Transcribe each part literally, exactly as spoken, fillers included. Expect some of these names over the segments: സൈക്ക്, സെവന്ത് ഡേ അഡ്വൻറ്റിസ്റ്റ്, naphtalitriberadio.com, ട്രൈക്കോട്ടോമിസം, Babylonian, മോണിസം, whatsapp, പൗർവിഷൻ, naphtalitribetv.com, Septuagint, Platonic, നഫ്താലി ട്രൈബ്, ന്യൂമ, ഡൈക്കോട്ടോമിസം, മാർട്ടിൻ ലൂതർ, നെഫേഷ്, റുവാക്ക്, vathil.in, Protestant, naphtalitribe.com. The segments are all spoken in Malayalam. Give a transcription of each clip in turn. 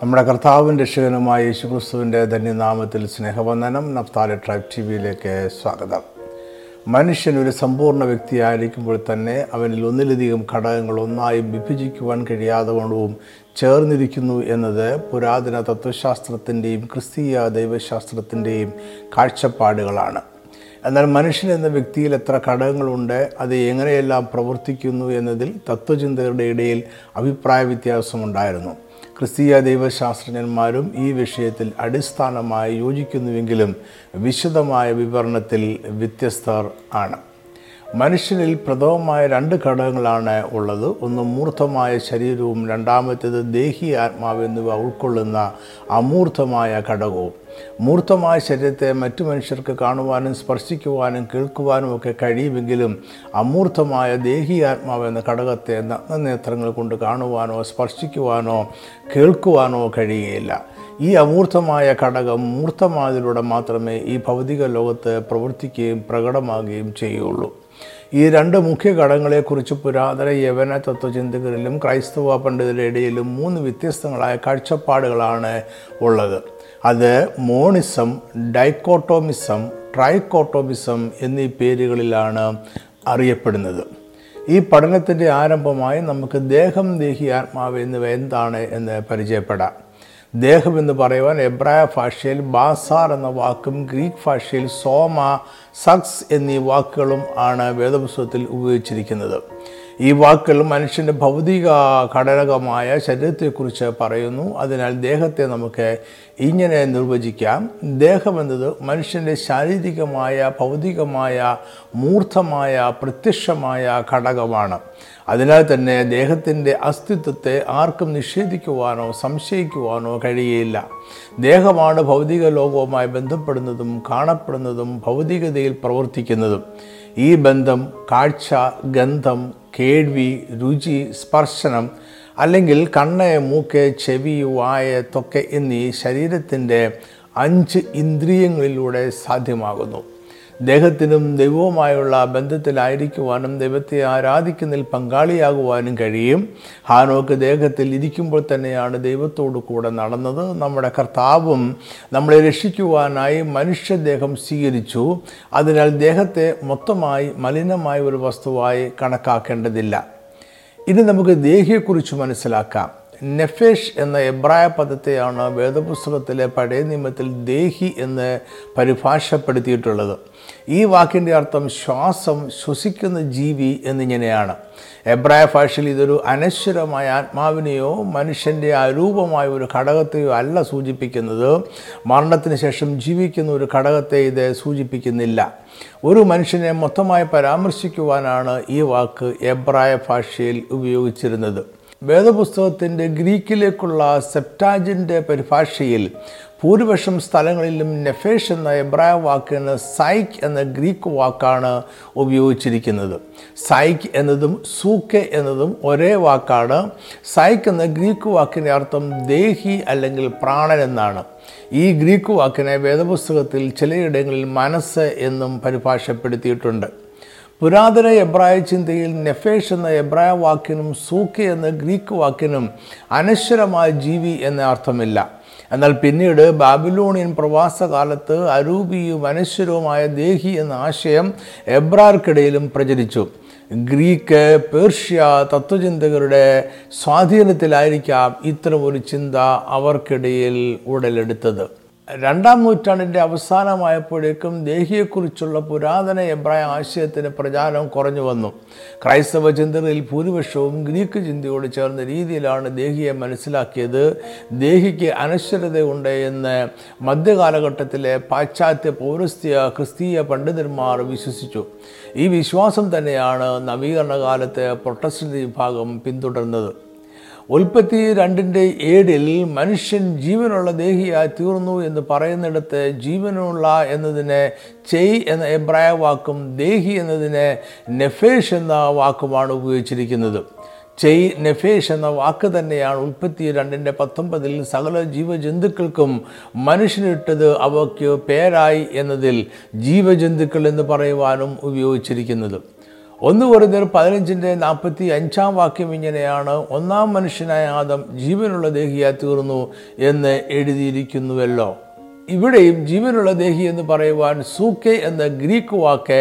നമ്മുടെ കർത്താവും രക്ഷകനുമായ യേശുക്രിസ്തുവിൻ്റെ ധന്യനാമത്തിൽ സ്നേഹവന്ദനം. നഫ്താലി ട്രൈബ് ടി വിയിലേക്ക് സ്വാഗതം. മനുഷ്യൻ ഒരു സമ്പൂർണ്ണ വ്യക്തിയായിരിക്കുമ്പോൾ തന്നെ അവനിൽ ഒന്നിലധികം ഘടകങ്ങൾ ഒന്നായി വിഭജിക്കുവാൻ കഴിയാതെ കൊണ്ടും ചേർന്നിരിക്കുന്നു എന്നത് പുരാതന തത്വശാസ്ത്രത്തിൻ്റെയും ക്രിസ്തീയ ദൈവശാസ്ത്രത്തിൻ്റെയും കാഴ്ചപ്പാടുകളാണ്. എന്നാൽ മനുഷ്യൻ എന്ന വ്യക്തിയിൽ എത്ര ഘടകങ്ങളുണ്ട്, അത് എങ്ങനെയെല്ലാം പ്രവർത്തിക്കുന്നു എന്നതിൽ തത്വചിന്തകരുടെ ഇടയിൽ അഭിപ്രായ വ്യത്യാസമുണ്ടായിരുന്നു. ക്രിസ്തീയ ദൈവശാസ്ത്രജ്ഞന്മാരും ഈ വിഷയത്തിൽ അടിസ്ഥാനമായി യോജിക്കുന്നുവെങ്കിലും വിശദമായ വിവരണത്തിൽ വ്യത്യസ്തർ ആണ്. മനുഷ്യനിൽ പ്രഥമമായ രണ്ട് ഘടകങ്ങളാണ് ഉള്ളത്. ഒന്ന് മൂർത്തമായ ശരീരവും രണ്ടാമത്തേത് ദേഹി ആത്മാവ് എന്നിവ ഉൾക്കൊള്ളുന്ന അമൂർത്തമായ ഘടകവും. മൂർത്തമായ ശരീരത്തെ മറ്റു മനുഷ്യർക്ക് കാണുവാനും സ്പർശിക്കുവാനും കേൾക്കുവാനും ഒക്കെ കഴിയുമെങ്കിലും അമൂർത്തമായ ദേഹി ആത്മാവ് എന്ന ഘടകത്തെ നഗ്നനേത്രങ്ങൾ കൊണ്ട് കാണുവാനോ സ്പർശിക്കുവാനോ കേൾക്കുവാനോ കഴിയുകയില്ല. ഈ അമൂർത്തമായ ഘടകം മൂർത്തമായതിലൂടെ മാത്രമേ ഈ ഭൗതിക ലോകത്ത് പ്രവർത്തിക്കുകയും പ്രകടമാകുകയും ചെയ്യുള്ളൂ. ഈ രണ്ട് മുഖ്യ ഘടകങ്ങളെക്കുറിച്ച് പുരാതന യവന തത്വചിന്തകരിലും ക്രൈസ്തവ പണ്ഡിതരുടെ ഇടയിലും മൂന്ന് വ്യത്യസ്തങ്ങളായ കാഴ്ചപ്പാടുകളാണ് ഉള്ളത്. അത് മോണിസം, ഡൈക്കോട്ടോമിസം, ട്രൈക്കോട്ടോമിസം എന്നീ പേരുകളിലാണ് അറിയപ്പെടുന്നത്. ഈ പഠനത്തിൻ്റെ ആരംഭമായി നമുക്ക് ദേഹം, ദേഹി, ആത്മാവ് എന്നിവ എന്താണ് എന്ന് പരിചയപ്പെടാം. ദേഹം എന്ന് പറയുവാൻ എബ്രായ ഭാഷയിൽ ബാസാർ എന്ന വാക്കും ഗ്രീക്ക് ഭാഷയിൽ സോമ, സക്സ് എന്നീ വാക്കുകളും ആണ് വേദപുസ്തകത്തിൽ ഉപയോഗിച്ചിരിക്കുന്നത്. ഈ വാക്കുകൾ മനുഷ്യൻ്റെ ഭൗതിക ഘടകമായ ശരീരത്തെക്കുറിച്ച് പറയുന്നു. അതിനാൽ ദേഹത്തെ നമുക്ക് ഇങ്ങനെ നിർവചിക്കാം. ദേഹം എന്നത് മനുഷ്യൻ്റെ ശാരീരികമായ, ഭൗതികമായ, മൂർത്തമായ, പ്രത്യക്ഷമായ ഘടകമാണ്. അതിനാൽ തന്നെ ദേഹത്തിൻ്റെ അസ്തിത്വത്തെ ആർക്കും നിഷേധിക്കുവാനോ സംശയിക്കുവാനോ കഴിയുകയില്ല. ദേഹമാണ് ഭൗതിക ലോകവുമായി ബന്ധപ്പെടുന്നതും കാണപ്പെടുന്നതും ഭൗതികതയിൽ പ്രവർത്തിക്കുന്നതും. ഈ ബന്ധം കാഴ്ച, ഗന്ധം, കേൾവി, രുചി, സ്പർശനം അല്ലെങ്കിൽ കണ്ണ്, മൂക്ക്, ചെവി, വായ, തൊക്കെ എന്നീ ശരീരത്തിൻ്റെ അഞ്ച് ഇന്ദ്രിയങ്ങളിലൂടെ സാധ്യമാകുന്നു. ദേഹത്തിനും ദൈവവുമായുള്ള ബന്ധത്തിലായിരിക്കുവാനും ദൈവത്തെ ആരാധിക്കുന്നതിൽ പങ്കാളിയാകുവാനും കഴിയും. ഹാനോക്ക് ദേഹത്തിൽ ഇരിക്കുമ്പോൾ തന്നെയാണ് ദൈവത്തോടു കൂടെ നടന്നത്. നമ്മുടെ കർത്താവും നമ്മളെ രക്ഷിക്കുവാനായി മനുഷ്യദേഹം സ്വീകരിച്ചു. അതിനാൽ ദേഹത്തെ മൊത്തമായി മലിനമായ ഒരു വസ്തുവായി കണക്കാക്കേണ്ടതില്ല. ഇനി നമുക്ക് ദേഹിയെക്കുറിച്ച് മനസ്സിലാക്കാം. നെഫേഷ് എന്ന എബ്രായ പദത്തെയാണ് വേദപുസ്തകത്തിലെ പഴയ നിയമത്തിൽ ദേഹി എന്ന് പരിഭാഷപ്പെടുത്തിയിട്ടുള്ളത്. ഈ വാക്കിൻ്റെ അർത്ഥം ശ്വാസം, ശ്വസിക്കുന്ന ജീവി എന്നിങ്ങനെയാണ്. എബ്രായ ഭാഷയിൽ ഇതൊരു അനശ്വരമായ ആത്മാവിനെയോ മനുഷ്യൻ്റെ അരൂപമായ ഒരു ഘടകത്തെയോ അല്ല സൂചിപ്പിക്കുന്നത്. മരണത്തിന് ശേഷം ജീവിക്കുന്ന ഒരു ഘടകത്തെ ഇത് സൂചിപ്പിക്കുന്നില്ല. ഒരു മനുഷ്യനെ മൊത്തമായി പരാമർശിക്കുവാനാണ് ഈ വാക്ക് എബ്രായ ഭാഷയിൽ ഉപയോഗിച്ചിരുന്നത്. വേദപുസ്തകത്തിൻ്റെ ഗ്രീക്കിലേക്കുള്ള സെപ്റ്റാജിൻ്റെ പരിഭാഷയിൽ ഭൂരിപക്ഷം സ്ഥലങ്ങളിലും നെഫേഷ് എന്ന എബ്രായ വാക്കിന് സൈക്ക് എന്ന ഗ്രീക്ക് വാക്കാണ് ഉപയോഗിച്ചിരിക്കുന്നത്. സൈക്ക് എന്നതും സൂക്കെ എന്നതും ഒരേ വാക്കാണ്. സൈക്ക് എന്ന ഗ്രീക്ക് വാക്കിൻ്റെ അർത്ഥം ദേഹി അല്ലെങ്കിൽ പ്രാണൻ എന്നാണ്. ഈ ഗ്രീക്ക് വാക്കിനെ വേദപുസ്തകത്തിൽ ചിലയിടങ്ങളിൽ മനസ്സ് എന്നും പരിഭാഷപ്പെടുത്തിയിട്ടുണ്ട്. പുരാതന എബ്രായ ചിന്തയിൽ നെഫേഷ് എന്ന എബ്രായ വാക്കിനും സൂക്കെ എന്ന ഗ്രീക്ക് വാക്കിനും അനശ്വരമായ ജീവി എന്ന അർത്ഥമില്ല. എന്നാൽ പിന്നീട് ബാബിലോണിയൻ പ്രവാസകാലത്ത് അരൂപിയും അനശ്വരവുമായ ദേഹി എന്ന ആശയം എബ്രായർക്കിടയിലും പ്രചരിച്ചു. ഗ്രീക്ക്, പേർഷ്യ തത്വചിന്തകരുടെ സ്വാധീനത്തിലായിരിക്കാം ഇത്തരമൊരു ചിന്ത അവർക്കിടയിൽ ഉടലെടുത്തത്. രണ്ടാം നൂറ്റാണ്ടിൻ്റെ അവസാനമായപ്പോഴേക്കും ദേഹിയെക്കുറിച്ചുള്ള പുരാതന എബ്രായ ആശയത്തിന് പ്രചാരം കുറഞ്ഞു വന്നു. ക്രൈസ്തവ ചിന്തകളിൽ ഭൂരിപക്ഷവും ഗ്രീക്ക് ചിന്തയോട് ചേർന്ന രീതിയിലാണ് ദേഹിയെ മനസ്സിലാക്കിയത്. ദേഹിക്ക് അനശ്വരതയുണ്ട് എന്ന് മധ്യകാലഘട്ടത്തിലെ പാശ്ചാത്യ പൗരസ്ത്യ ക്രിസ്തീയ പണ്ഡിതന്മാർ വിശ്വസിച്ചു. ഈ വിശ്വാസം തന്നെയാണ് നവീകരണ കാലത്തെ പ്രൊട്ടസ്റ്റന്റ് വിഭാഗം പിന്തുടർന്നത്. ഉൽപ്പത്തി രണ്ടിൻ്റെ ഏഴിൽ മനുഷ്യൻ ജീവനുള്ള ദേഹിയായി തീർന്നു എന്ന് പറയുന്നിടത്ത് ജീവനുള്ള എന്നതിനെ ചെയ് എന്ന എബ്രായ വാക്കും ദേഹി എന്നതിനെ നെഫേഷ് എന്ന വാക്കുമാണ് ഉപയോഗിച്ചിരിക്കുന്നത്. ചെയ്, നെഫേഷ് എന്ന വാക്ക് തന്നെയാണ് ഉൽപ്പത്തി രണ്ടിൻ്റെ പത്തൊമ്പതിൽ സകല ജീവജന്തുക്കൾക്കും മനുഷ്യനിട്ടത് അവയ്ക്ക് പേരായി എന്നതിൽ ജീവജന്തുക്കൾ എന്ന് പറയുവാനും ഉപയോഗിച്ചിരിക്കുന്നത്. ഒന്ന് കൊരിന്ത്യർ പതിനഞ്ചിൻ്റെ നാൽപ്പത്തി അഞ്ചാം വാക്യം ഇങ്ങനെയാണ്: ഒന്നാം മനുഷ്യനായ ആദം ജീവനുള്ള ദേഹിയായി തീർന്നു എന്ന് എഴുതിയിരിക്കുന്നുവല്ലോ. ഇവിടെയും ജീവനുള്ള ദേഹി എന്ന് പറയുവാൻ സൂക്കെ എന്ന ഗ്രീക്ക് വാക്ക്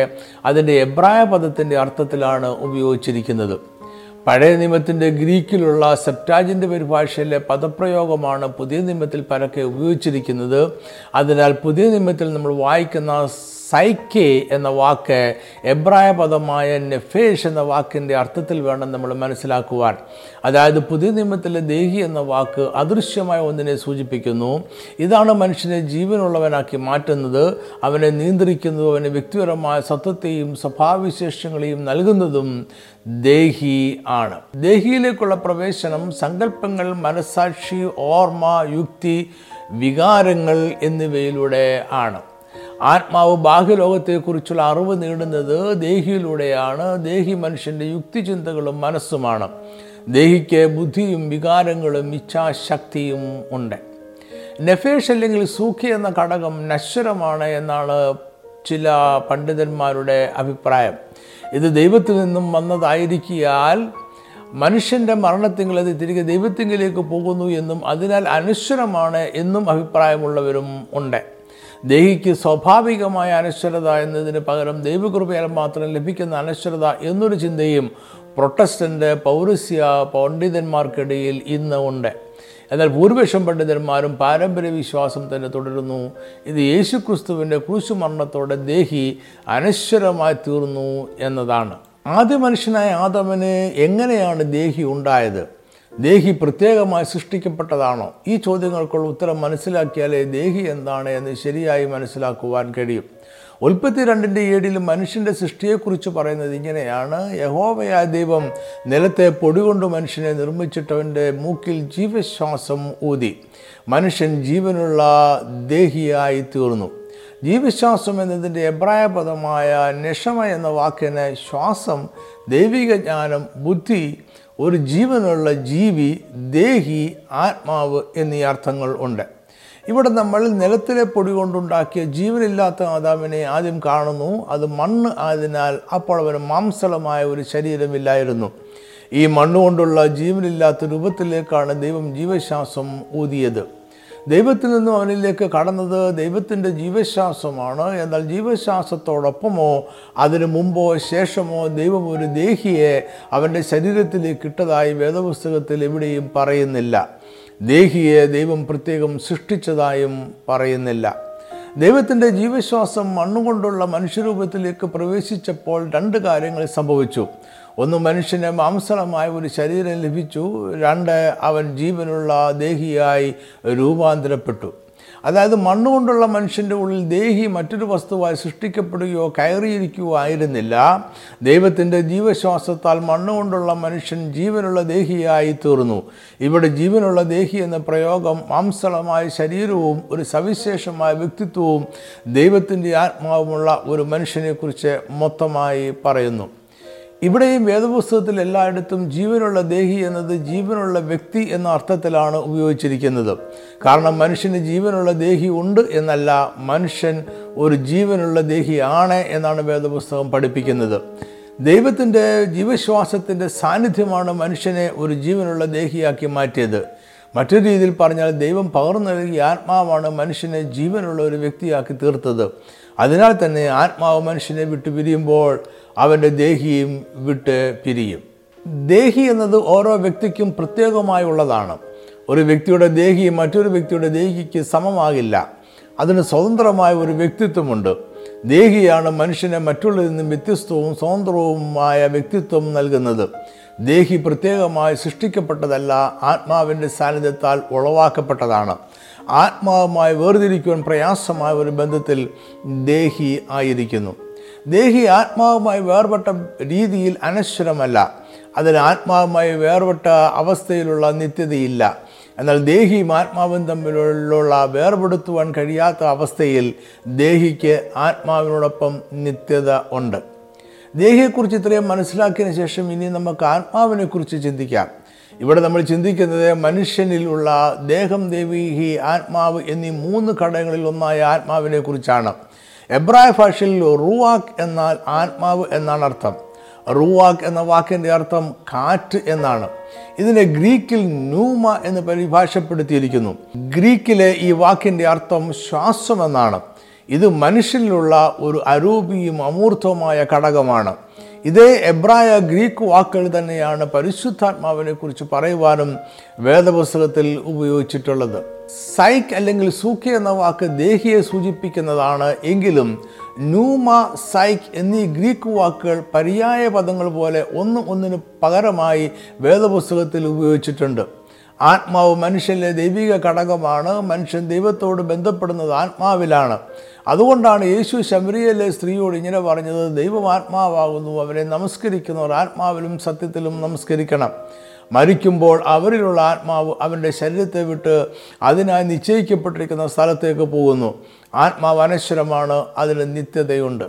അതിൻ്റെ എബ്രായ പദത്തിൻ്റെ അർത്ഥത്തിലാണ് ഉപയോഗിച്ചിരിക്കുന്നത്. പഴയ നിയമത്തിൻ്റെ ഗ്രീക്കിലുള്ള സെപ്റ്റാജിൻ്റെ പരിഭാഷയിലെ പദപ്രയോഗമാണ് പുതിയ നിയമത്തിൽ പരക്കെ ഉപയോഗിച്ചിരിക്കുന്നത്. അതിനാൽ പുതിയ നിയമത്തിൽ നമ്മൾ വായിക്കുന്ന സൈക്കെ എന്ന വാക്ക് എബ്രായ പദമായ നെഫേഷ് എന്ന വാക്കിൻ്റെ അർത്ഥത്തിൽ വേണം നമ്മൾ മനസ്സിലാക്കുവാൻ. അതായത് പുതിയ നിയമത്തിലെ ദേഹി എന്ന വാക്ക് അദൃശ്യമായ ഒന്നിനെ സൂചിപ്പിക്കുന്നു. ഇതാണ് മനുഷ്യനെ ജീവനുള്ളവനാക്കി മാറ്റുന്നത്, അവനെ നിയന്ത്രിക്കുന്നതും അവന് വ്യക്തിപരമായ സത്വത്തെയും സ്വഭാവവിശേഷങ്ങളെയും നൽകുന്നതും ദേഹി ആണ്. ദേഹിയിലേക്കുള്ള പ്രവേശനം സങ്കല്പങ്ങൾ, മനസാക്ഷി, ഓർമ്മ, യുക്തി, വികാരങ്ങൾ എന്നിവയിലൂടെ ആണ്. ആത്മാവ് ബാഹ്യലോകത്തെക്കുറിച്ചുള്ള അറിവ് നേടുന്നത് ദേഹിയിലൂടെയാണ്. ദേഹി മനുഷ്യൻ്റെ യുക്തിചിന്തകളും മനസ്സുമാണ്. ദേഹിക്ക് ബുദ്ധിയും വികാരങ്ങളും ഇച്ഛാശക്തിയും ഉണ്ട്. നെഫേഷ് അല്ലെങ്കിൽ സൂഖി എന്ന ഘടകം നശ്വരമാണ് എന്നാണ് ചില പണ്ഡിതന്മാരുടെ അഭിപ്രായം. ഇത് ദൈവത്തിൽ നിന്നും വന്നതായിരിക്കിയാൽ മനുഷ്യൻ്റെ മരണത്തിങ്കിൽ അത് തിരികെ ദൈവത്തിങ്കിലേക്ക് പോകുന്നു എന്നും അതിനാൽ അനശ്വരമാണ് എന്നും അഭിപ്രായമുള്ളവരും ഉണ്ട്. ദേഹിക്ക് സ്വാഭാവികമായ അനശ്വരത എന്നതിന് പകരം ദൈവകൃപയാൽ മാത്രം ലഭിക്കുന്ന അനശ്വരത എന്നൊരു ചിന്തയും പ്രൊട്ടസ്റ്റൻ്റ് പൗരസ്യ പണ്ഡിതന്മാർക്കിടയിൽ ഇന്ന് ഉണ്ട്. എന്നാൽ ഭൂരിപക്ഷം പണ്ഡിതന്മാരും പാരമ്പര്യ വിശ്വാസം തന്നെ തുടരുന്നു. ഇത് യേശുക്രിസ്തുവിൻ്റെ ക്രൂശുമരണത്തോടെ ദേഹി അനശ്വരമായി തീർന്നു എന്നതാണ്. ആദ്യ മനുഷ്യനായ ആദമന് എങ്ങനെയാണ് ദേഹി ഉണ്ടായത്? ദേഹി പ്രത്യേകമായി സൃഷ്ടിക്കപ്പെട്ടതാണോ? ഈ ചോദ്യങ്ങൾക്കുള്ള ഉത്തരം മനസ്സിലാക്കിയാലേ ദേഹി എന്താണ് എന്ന് ശരിയായി മനസ്സിലാക്കുവാൻ കഴിയും. ഉൽപ്പത്തി രണ്ടിൻ്റെ ഏഴിൽ മനുഷ്യൻ്റെ സൃഷ്ടിയെക്കുറിച്ച് പറയുന്നത് ഇങ്ങനെയാണ്: യഹോവയായ ദൈവം നിലത്തെ പൊടികൊണ്ട് മനുഷ്യനെ നിർമ്മിച്ചിട്ടവൻ്റെ മൂക്കിൽ ജീവശ്വാസം ഊതി, മനുഷ്യൻ ജീവനുള്ള ദേഹിയായി തീർന്നു. ജീവശ്വാസം എന്നതിൻ്റെ എബ്രായ പദമായ നെഷമ എന്ന വാക്കിന് ശ്വാസം, ദൈവിക ജ്ഞാനം, ബുദ്ധി, ഒരു ജീവനുള്ള ജീവി, ദേഹി, ആത്മാവ് എന്നീ അർത്ഥങ്ങൾ ഉണ്ട്. ഇവിടെ നമ്മൾ നിലത്തിലെ പൊടി കൊണ്ടുണ്ടാക്കിയ ജീവനില്ലാത്ത ആദാമിനെ ആദ്യം കാണുന്നു. അത് മണ്ണ് ആയതിനാൽ അപ്പോൾ അവന് മാംസളമായ ഒരു ശരീരമില്ലായിരുന്നു. ഈ മണ്ണുകൊണ്ടുള്ള ജീവനില്ലാത്ത രൂപത്തിലേക്കാണ് ദൈവം ജീവശ്വാസം ഊതിയത്. ദൈവത്തിൽ നിന്നും അവനിലേക്ക് കടന്നത് ദൈവത്തിൻ്റെ ജീവശ്വാസമാണ്. എന്നാൽ ജീവശ്വാസത്തോടൊപ്പമോ അതിനു മുമ്പോ ശേഷമോ ദൈവം ഒരു ദേഹിയെ അവൻ്റെ ശരീരത്തിലേക്ക് ഇട്ടതായി വേദപുസ്തകത്തിൽ എവിടെയും പറയുന്നില്ല. ദേഹിയെ ദൈവം പ്രത്യേകം സൃഷ്ടിച്ചതായും പറയുന്നില്ല. ദൈവത്തിൻ്റെ ജീവശ്വാസം മണ്ണുകൊണ്ടുള്ള മനുഷ്യരൂപത്തിലേക്ക് പ്രവേശിച്ചപ്പോൾ രണ്ട് കാര്യങ്ങൾ സംഭവിച്ചു. ഒന്ന്, മനുഷ്യന് മാംസളമായ ഒരു ശരീരം ലഭിച്ചു. രണ്ട്, അവൻ ജീവനുള്ള ദേഹിയായി രൂപാന്തരപ്പെട്ടു. അതായത് മണ്ണുകൊണ്ടുള്ള മനുഷ്യൻ്റെ ഉള്ളിൽ ദേഹി മറ്റൊരു വസ്തുവായി സൃഷ്ടിക്കപ്പെടുകയോ കയറിയിരിക്കുകയോ ആയിരുന്നില്ല. ദൈവത്തിൻ്റെ ജീവശ്വാസത്താൽ മണ്ണുകൊണ്ടുള്ള മനുഷ്യൻ ജീവനുള്ള ദേഹിയായി തീർന്നു. ഇവിടെ ജീവനുള്ള ദേഹി എന്ന പ്രയോഗം മാംസളമായ ശരീരവും ഒരു സവിശേഷമായ വ്യക്തിത്വവും ദൈവത്തിൻ്റെ ആത്മാവുമുള്ള ഒരു മനുഷ്യനെക്കുറിച്ച് മൊത്തമായി പറയുന്നു. ഇവിടെയും വേദപുസ്തകത്തിൽ എല്ലായിടത്തും ജീവനുള്ള ദേഹി എന്നത് ജീവനുള്ള വ്യക്തി എന്ന അർത്ഥത്തിലാണ് ഉപയോഗിച്ചിരിക്കുന്നത്. കാരണം മനുഷ്യന് ജീവനുള്ള ദേഹി ഉണ്ട് എന്നല്ല, മനുഷ്യൻ ഒരു ജീവനുള്ള ദേഹിയാണ് എന്നാണ് വേദപുസ്തകം പഠിപ്പിക്കുന്നത്. ദൈവത്തിൻ്റെ ജീവശ്വാസത്തിൻ്റെ സാന്നിധ്യമാണ് മനുഷ്യനെ ഒരു ജീവനുള്ള ദേഹിയാക്കി മാറ്റിയത്. മറ്റൊരു രീതിയിൽ പറഞ്ഞാൽ ദൈവം പകർന്നു നൽകിയ ആത്മാവാണ് മനുഷ്യനെ ജീവനുള്ള ഒരു വ്യക്തിയാക്കി തീർത്തത്. അതിനാൽ തന്നെ ആത്മാവ് മനുഷ്യനെ വിട്ടു പിരിയുമ്പോൾ അവൻ്റെ ദേഹിയും വിട്ട് പിരിയും. ദേഹി എന്നത് ഓരോ വ്യക്തിക്കും പ്രത്യേകമായുള്ളതാണ്. ഒരു വ്യക്തിയുടെ ദേഹി മറ്റൊരു വ്യക്തിയുടെ ദേഹിക്ക് സമമാകില്ല. അതിന് സ്വതന്ത്രമായ ഒരു വ്യക്തിത്വമുണ്ട്. ദേഹിയാണ് മനുഷ്യനെ മറ്റുള്ളതിൽ നിന്നും വ്യത്യസ്തവും സ്വതന്ത്രവുമായ വ്യക്തിത്വം നൽകുന്നത്. ദേഹി പ്രത്യേകമായി സൃഷ്ടിക്കപ്പെട്ടതല്ല, ആത്മാവിൻ്റെ സാന്നിധ്യത്താൽ ഉളവാക്കപ്പെട്ടതാണ്. ആത്മാവുമായി വേർതിരിക്കുവാൻ പ്രയാസമായ ഒരു ബന്ധത്തിൽ ദേഹി ആയിരിക്കുന്നു. ദേഹി ആത്മാവുമായി വേർപെട്ട രീതിയിൽ അനശ്വരമല്ല. അതിന് ആത്മാവുമായി വേർപെട്ട അവസ്ഥയിലുള്ള നിത്യതയില്ല. എന്നാൽ ദേഹിയും ആത്മാവും തമ്മിലുള്ള വേർപെടുത്തുവാൻ കഴിയാത്ത അവസ്ഥയിൽ ദേഹിക്ക് ആത്മാവിനോടൊപ്പം നിത്യത ഉണ്ട്. ദേഹിയെക്കുറിച്ച് ഇത്രയും മനസ്സിലാക്കിയതിനു ശേഷം ഇനി നമുക്ക് ആത്മാവിനെക്കുറിച്ച് ചിന്തിക്കാം. ഇവിടെ നമ്മൾ ചിന്തിക്കുന്നത് മനുഷ്യനിലുള്ള ദേഹം, ദേഹി, ആത്മാവ് എന്നീ മൂന്ന് ഘടകങ്ങളിൽ ഒന്നായ ആത്മാവിനെ കുറിച്ചാണ്. എബ്രായ ഭാഷയിൽ റുവാഖ് എന്നാൽ ആത്മാവ് എന്നാണ് അർത്ഥം. റൂവാക്ക് എന്ന വാക്കിൻ്റെ അർത്ഥം കാറ്റ് എന്നാണ്. ഇതിനെ ഗ്രീക്കിൽ ന്യൂമ എന്ന് പരിഭാഷപ്പെടുത്തിയിരിക്കുന്നു. ഗ്രീക്കിലെ ഈ വാക്കിൻ്റെ അർത്ഥം ശ്വാസം എന്നാണ്. ഇത് മനുഷ്യനിലുള്ള ഒരു അരൂപിയും അമൂർത്തവുമായ ഘടകമാണ്. ഇതേ എബ്രായ ഗ്രീക്ക് വാക്കുകൾ തന്നെയാണ് പരിശുദ്ധാത്മാവിനെ കുറിച്ച് പറയുവാനും വേദപുസ്തകത്തിൽ ഉപയോഗിച്ചിട്ടുള്ളത്. സൈക്ക് അല്ലെങ്കിൽ സൂഖ്യ എന്ന വാക്ക് ദേഹിയെ സൂചിപ്പിക്കുന്നതാണ്. എങ്കിലും ന്യൂമ, സൈക്ക് എന്നീ ഗ്രീക്ക് വാക്കുകൾ പര്യായ പദങ്ങൾ പോലെ ഒന്ന് ഒന്നിന് പകരമായി വേദപുസ്തകത്തിൽ ഉപയോഗിച്ചിട്ടുണ്ട്. ആത്മാവ് മനുഷ്യനിലെ ദൈവിക ഘടകമാണ്. മനുഷ്യൻ ദൈവത്തോട് ബന്ധപ്പെടുന്നത് ആത്മാവിലാണ്. അതുകൊണ്ടാണ് യേശു ശമരിയയിലെ സ്ത്രീയോട് ഇങ്ങനെ പറഞ്ഞത്, ദൈവം ആത്മാവാകുന്നു, അവരെ നമസ്കരിക്കുന്നവർ ആത്മാവിലും സത്യത്തിലും നമസ്കരിക്കണം. മരിക്കുമ്പോൾ അവരിലുള്ള ആത്മാവ് അവൻ്റെ ശരീരത്തെ വിട്ട് അതിനായി നിശ്ചയിക്കപ്പെട്ടിരിക്കുന്ന സ്ഥലത്തേക്ക് പോകുന്നു. ആത്മാവ് അനശ്വരമാണ്, അതിന് നിത്യതയുണ്ട്.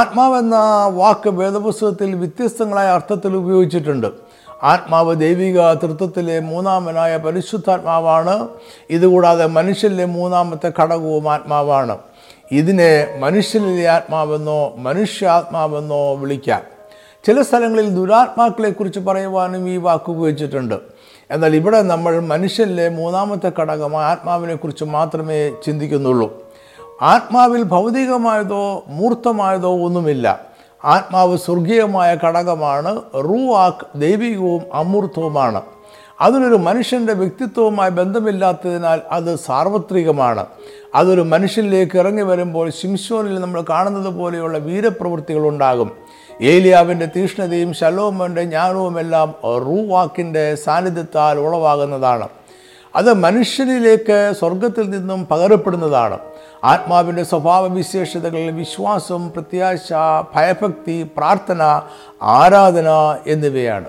ആത്മാവെന്ന വാക്ക് വേദപുസ്തകത്തിൽ വ്യത്യസ്തങ്ങളായ അർത്ഥത്തിൽ ഉപയോഗിച്ചിട്ടുണ്ട്. ആത്മാവ് ദൈവിക തൃത്വത്തിലെ മൂന്നാമനായ പരിശുദ്ധാത്മാവാണ്. ഇതുകൂടാതെ മനുഷ്യനിലെ മൂന്നാമത്തെ ഘടകവും ആത്മാവാണ്. ഇതിനെ മനുഷ്യനിലെ ആത്മാവെന്നോ മനുഷ്യാത്മാവെന്നോ വിളിക്കാം. ചില സ്ഥലങ്ങളിൽ ദുരാത്മാക്കളെക്കുറിച്ച് പറയുവാനും ഈ വാക്ക് ഉപയോഗിച്ചിട്ടുണ്ട്. എന്നാൽ ഇവിടെ നമ്മൾ മനുഷ്യനിലെ മൂന്നാമത്തെ ഘടകമായ ആത്മാവിനെക്കുറിച്ച് മാത്രമേ ചിന്തിക്കുന്നുള്ളൂ. ആത്മാവിൽ ഭൗതികമായതോ മൂർത്തമായതോ ഒന്നുമില്ല. ആത്മാവ് സ്വർഗീയമായ ഘടകമാണ്. റൂവാക്ക് ദൈവികവും അമൂർത്തവുമാണ്. അതിനൊരു മനുഷ്യൻ്റെ വ്യക്തിത്വവുമായി ബന്ധമില്ലാത്തതിനാൽ അത് സാർവത്രികമാണ്. അതൊരു മനുഷ്യനിലേക്ക് ഇറങ്ങി വരുമ്പോൾ ശിംശോനിൽ നമ്മൾ കാണുന്നത് പോലെയുള്ള വീരപ്രവൃത്തികളുണ്ടാകും. ഏലിയാവിൻ്റെ തീഷ്ണതയും ശലോമോൻ്റെ ജ്ഞാനവുമെല്ലാം റൂവാക്കിൻ്റെ സാന്നിധ്യത്താൽ ഉളവാകുന്നതാണ്. അത് മനുഷ്യനിലേക്ക് സ്വർഗത്തിൽ നിന്നും പകരപ്പെടുന്നതാണ്. ആത്മാവിൻ്റെ സ്വഭാവവിശേഷതകളിൽ വിശ്വാസം, പ്രത്യാശ, ഭയഭക്തി, പ്രാർത്ഥന, ആരാധന എന്നിവയാണ്.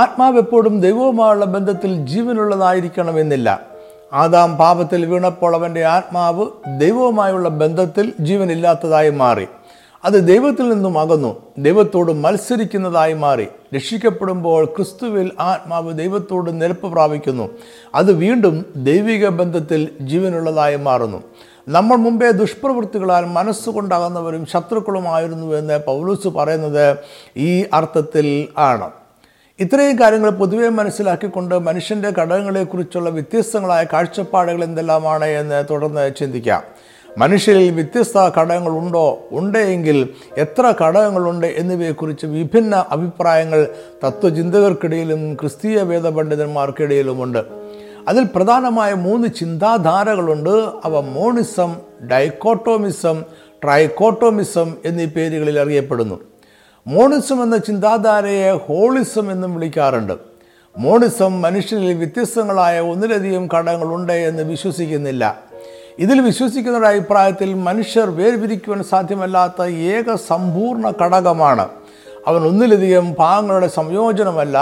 ആത്മാവ് എപ്പോഴും ദൈവവുമായുള്ള ബന്ധത്തിൽ ജീവനുള്ളതായിരിക്കണമെന്നില്ല. ആദാം പാപത്തിൽ വീണപ്പോൾ അവൻ്റെ ആത്മാവ് ദൈവവുമായുള്ള ബന്ധത്തിൽ ജീവനില്ലാത്തതായി മാറി. അത് ദൈവത്തിൽ നിന്നും അകന്നു ദൈവത്തോട് മത്സരിക്കുന്നതായി മാറി. രക്ഷിക്കപ്പെടുമ്പോൾ ക്രിസ്തുവിൽ ആത്മാവ് ദൈവത്തോട് നിരപ്പ് പ്രാപിക്കുന്നു. അത് വീണ്ടും ദൈവിക ബന്ധത്തിൽ ജീവനുള്ളതായി മാറുന്നു. നമ്മൾ മുമ്പേ ദുഷ്പ്രവൃത്തികളാൽ മനസ്സുകൊണ്ടാകുന്നവരും ശത്രുക്കളുമായിരുന്നു എന്ന് പൗലോസ് പറയുന്നത് ഈ അർത്ഥത്തിൽ ആണ്. ഇത്രയും കാര്യങ്ങൾ പൊതുവെ മനസ്സിലാക്കിക്കൊണ്ട് മനുഷ്യൻ്റെ ഘടകങ്ങളെക്കുറിച്ചുള്ള വ്യത്യസ്തങ്ങളായ കാഴ്ചപ്പാടുകൾ എന്തെല്ലാമാണ് എന്ന് തുടർന്ന് ചിന്തിക്കാം. മനുഷ്യരിൽ വ്യത്യസ്ത ഘടകങ്ങളുണ്ടോ? ഉണ്ടെങ്കിൽ എത്ര ഘടകങ്ങളുണ്ട് എന്നിവയെക്കുറിച്ച് വിഭിന്ന അഭിപ്രായങ്ങൾ തത്വചിന്തകർക്കിടയിലും ക്രിസ്തീയ വേദപണ്ഡിതന്മാർക്കിടയിലുമുണ്ട്. അതിൽ പ്രധാനമായ മൂന്ന് ചിന്താധാരകളുണ്ട്. അവ മോണിസം, ഡൈക്കോട്ടോമിസം, ട്രൈക്കോട്ടോമിസം എന്നീ പേരുകളിൽ അറിയപ്പെടുന്നു. മോണിസം എന്ന ചിന്താധാരയെ ഹോളിസം എന്നും വിളിക്കാറുണ്ട്. മോണിസം മനുഷ്യരിൽ വ്യത്യസ്തങ്ങളായ ഒന്നിലധികം ഘടകങ്ങളുണ്ട് എന്ന് വിശ്വസിക്കുന്നില്ല. ഇതിൽ വിശ്വസിക്കുന്നവരുടെ അഭിപ്രായത്തിൽ മനുഷ്യർ വേർപിരിക്കുവാൻ സാധ്യമല്ലാത്ത ഏക സമ്പൂർണ്ണ ഘടകമാണ്. അവൻ ഒന്നിലധികം ഭാഗങ്ങളുടെ സംയോജനമല്ല.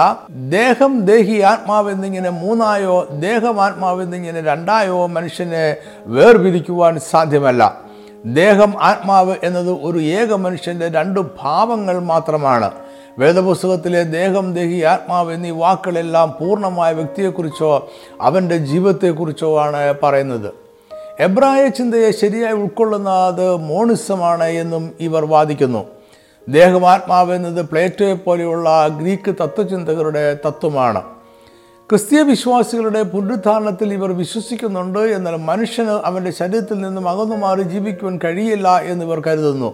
ദേഹം ദേഹി ആത്മാവ് എന്നിങ്ങനെ മൂന്നായോ ദേഹം ആത്മാവ് എന്നിങ്ങനെ രണ്ടായോ മനുഷ്യനെ വേർപിരിക്കുവാൻ സാധ്യമല്ല. ദേഹം ആത്മാവ് എന്നത് ഒരു ഏക മനുഷ്യൻ്റെ രണ്ട് ഭാവങ്ങൾ മാത്രമാണ്. വേദപുസ്തകത്തിലെ ദേഹം ദേഹി ആത്മാവ് എന്നീ വാക്കുകളെല്ലാം പൂർണ്ണമായ വ്യക്തിയെക്കുറിച്ചോ അവൻ്റെ ജീവിതത്തെക്കുറിച്ചോ ആണ് പറയുന്നത്. എബ്രായ ചിന്തയെ ശരിയായി ഉൾക്കൊള്ളുന്നത് മോണിസമാണ് എന്നും ഇവർ വാദിക്കുന്നു. ദേഹമാത്മാവ് എന്നത് പ്ലേറ്റോയെ പോലെയുള്ള ഗ്രീക്ക് തത്വചിന്തകരുടെ തത്വമാണ്. ക്രിസ്തീയ വിശ്വാസികളുടെ പുനരുദ്ധാരണത്തിൽ ഇവർ വിശ്വസിക്കുന്നുണ്ട്. എന്നാൽ മനുഷ്യന് അവൻ്റെ ശരീരത്തിൽ നിന്നും അകന്നു മാറി ജീവിക്കുവാൻ കഴിയില്ല എന്നിവർ കരുതുന്നു.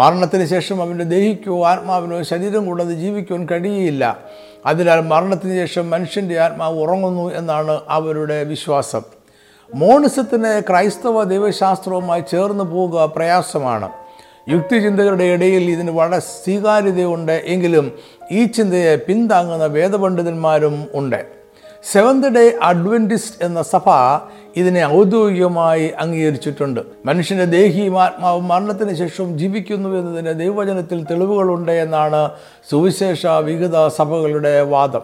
മരണത്തിന് ശേഷം അവൻ്റെ ദേഹിക്കോ ആത്മാവിനോ ശരീരം കൂടാതെ ജീവിക്കുവാൻ കഴിയില്ല. അതിനാൽ മരണത്തിന് ശേഷം മനുഷ്യൻ്റെ ആത്മാവ് ഉറങ്ങുന്നു എന്നാണ് അവരുടെ വിശ്വാസം. മോണിസത്തിന് ക്രൈസ്തവ ദൈവശാസ്ത്രവുമായി ചേർന്ന് പോവുക പ്രയാസമാണ്. യുക്തിചിന്തകരുടെ ഇടയിൽ ഇതിന് വളരെ സ്വീകാര്യതയുണ്ട്. എങ്കിലും ഈ ചിന്തയെ പിന്താങ്ങുന്ന വേദപണ്ഡിതന്മാരും ഉണ്ട്. സെവന്ത് ഡേ അഡ്വൻറ്റിസ്റ്റ് എന്ന സഭ ഇതിനെ ഔദ്യോഗികമായി അംഗീകരിച്ചിട്ടുണ്ട്. മനുഷ്യൻ്റെ ദേഹിയും ആത്മാവും മരണത്തിന് ശേഷം ജീവിക്കുന്നു എന്നതിന് ദൈവവചനത്തിൽ തെളിവുകളുണ്ട് എന്നാണ് സുവിശേഷ വിഹിത സഭകളുടെ വാദം.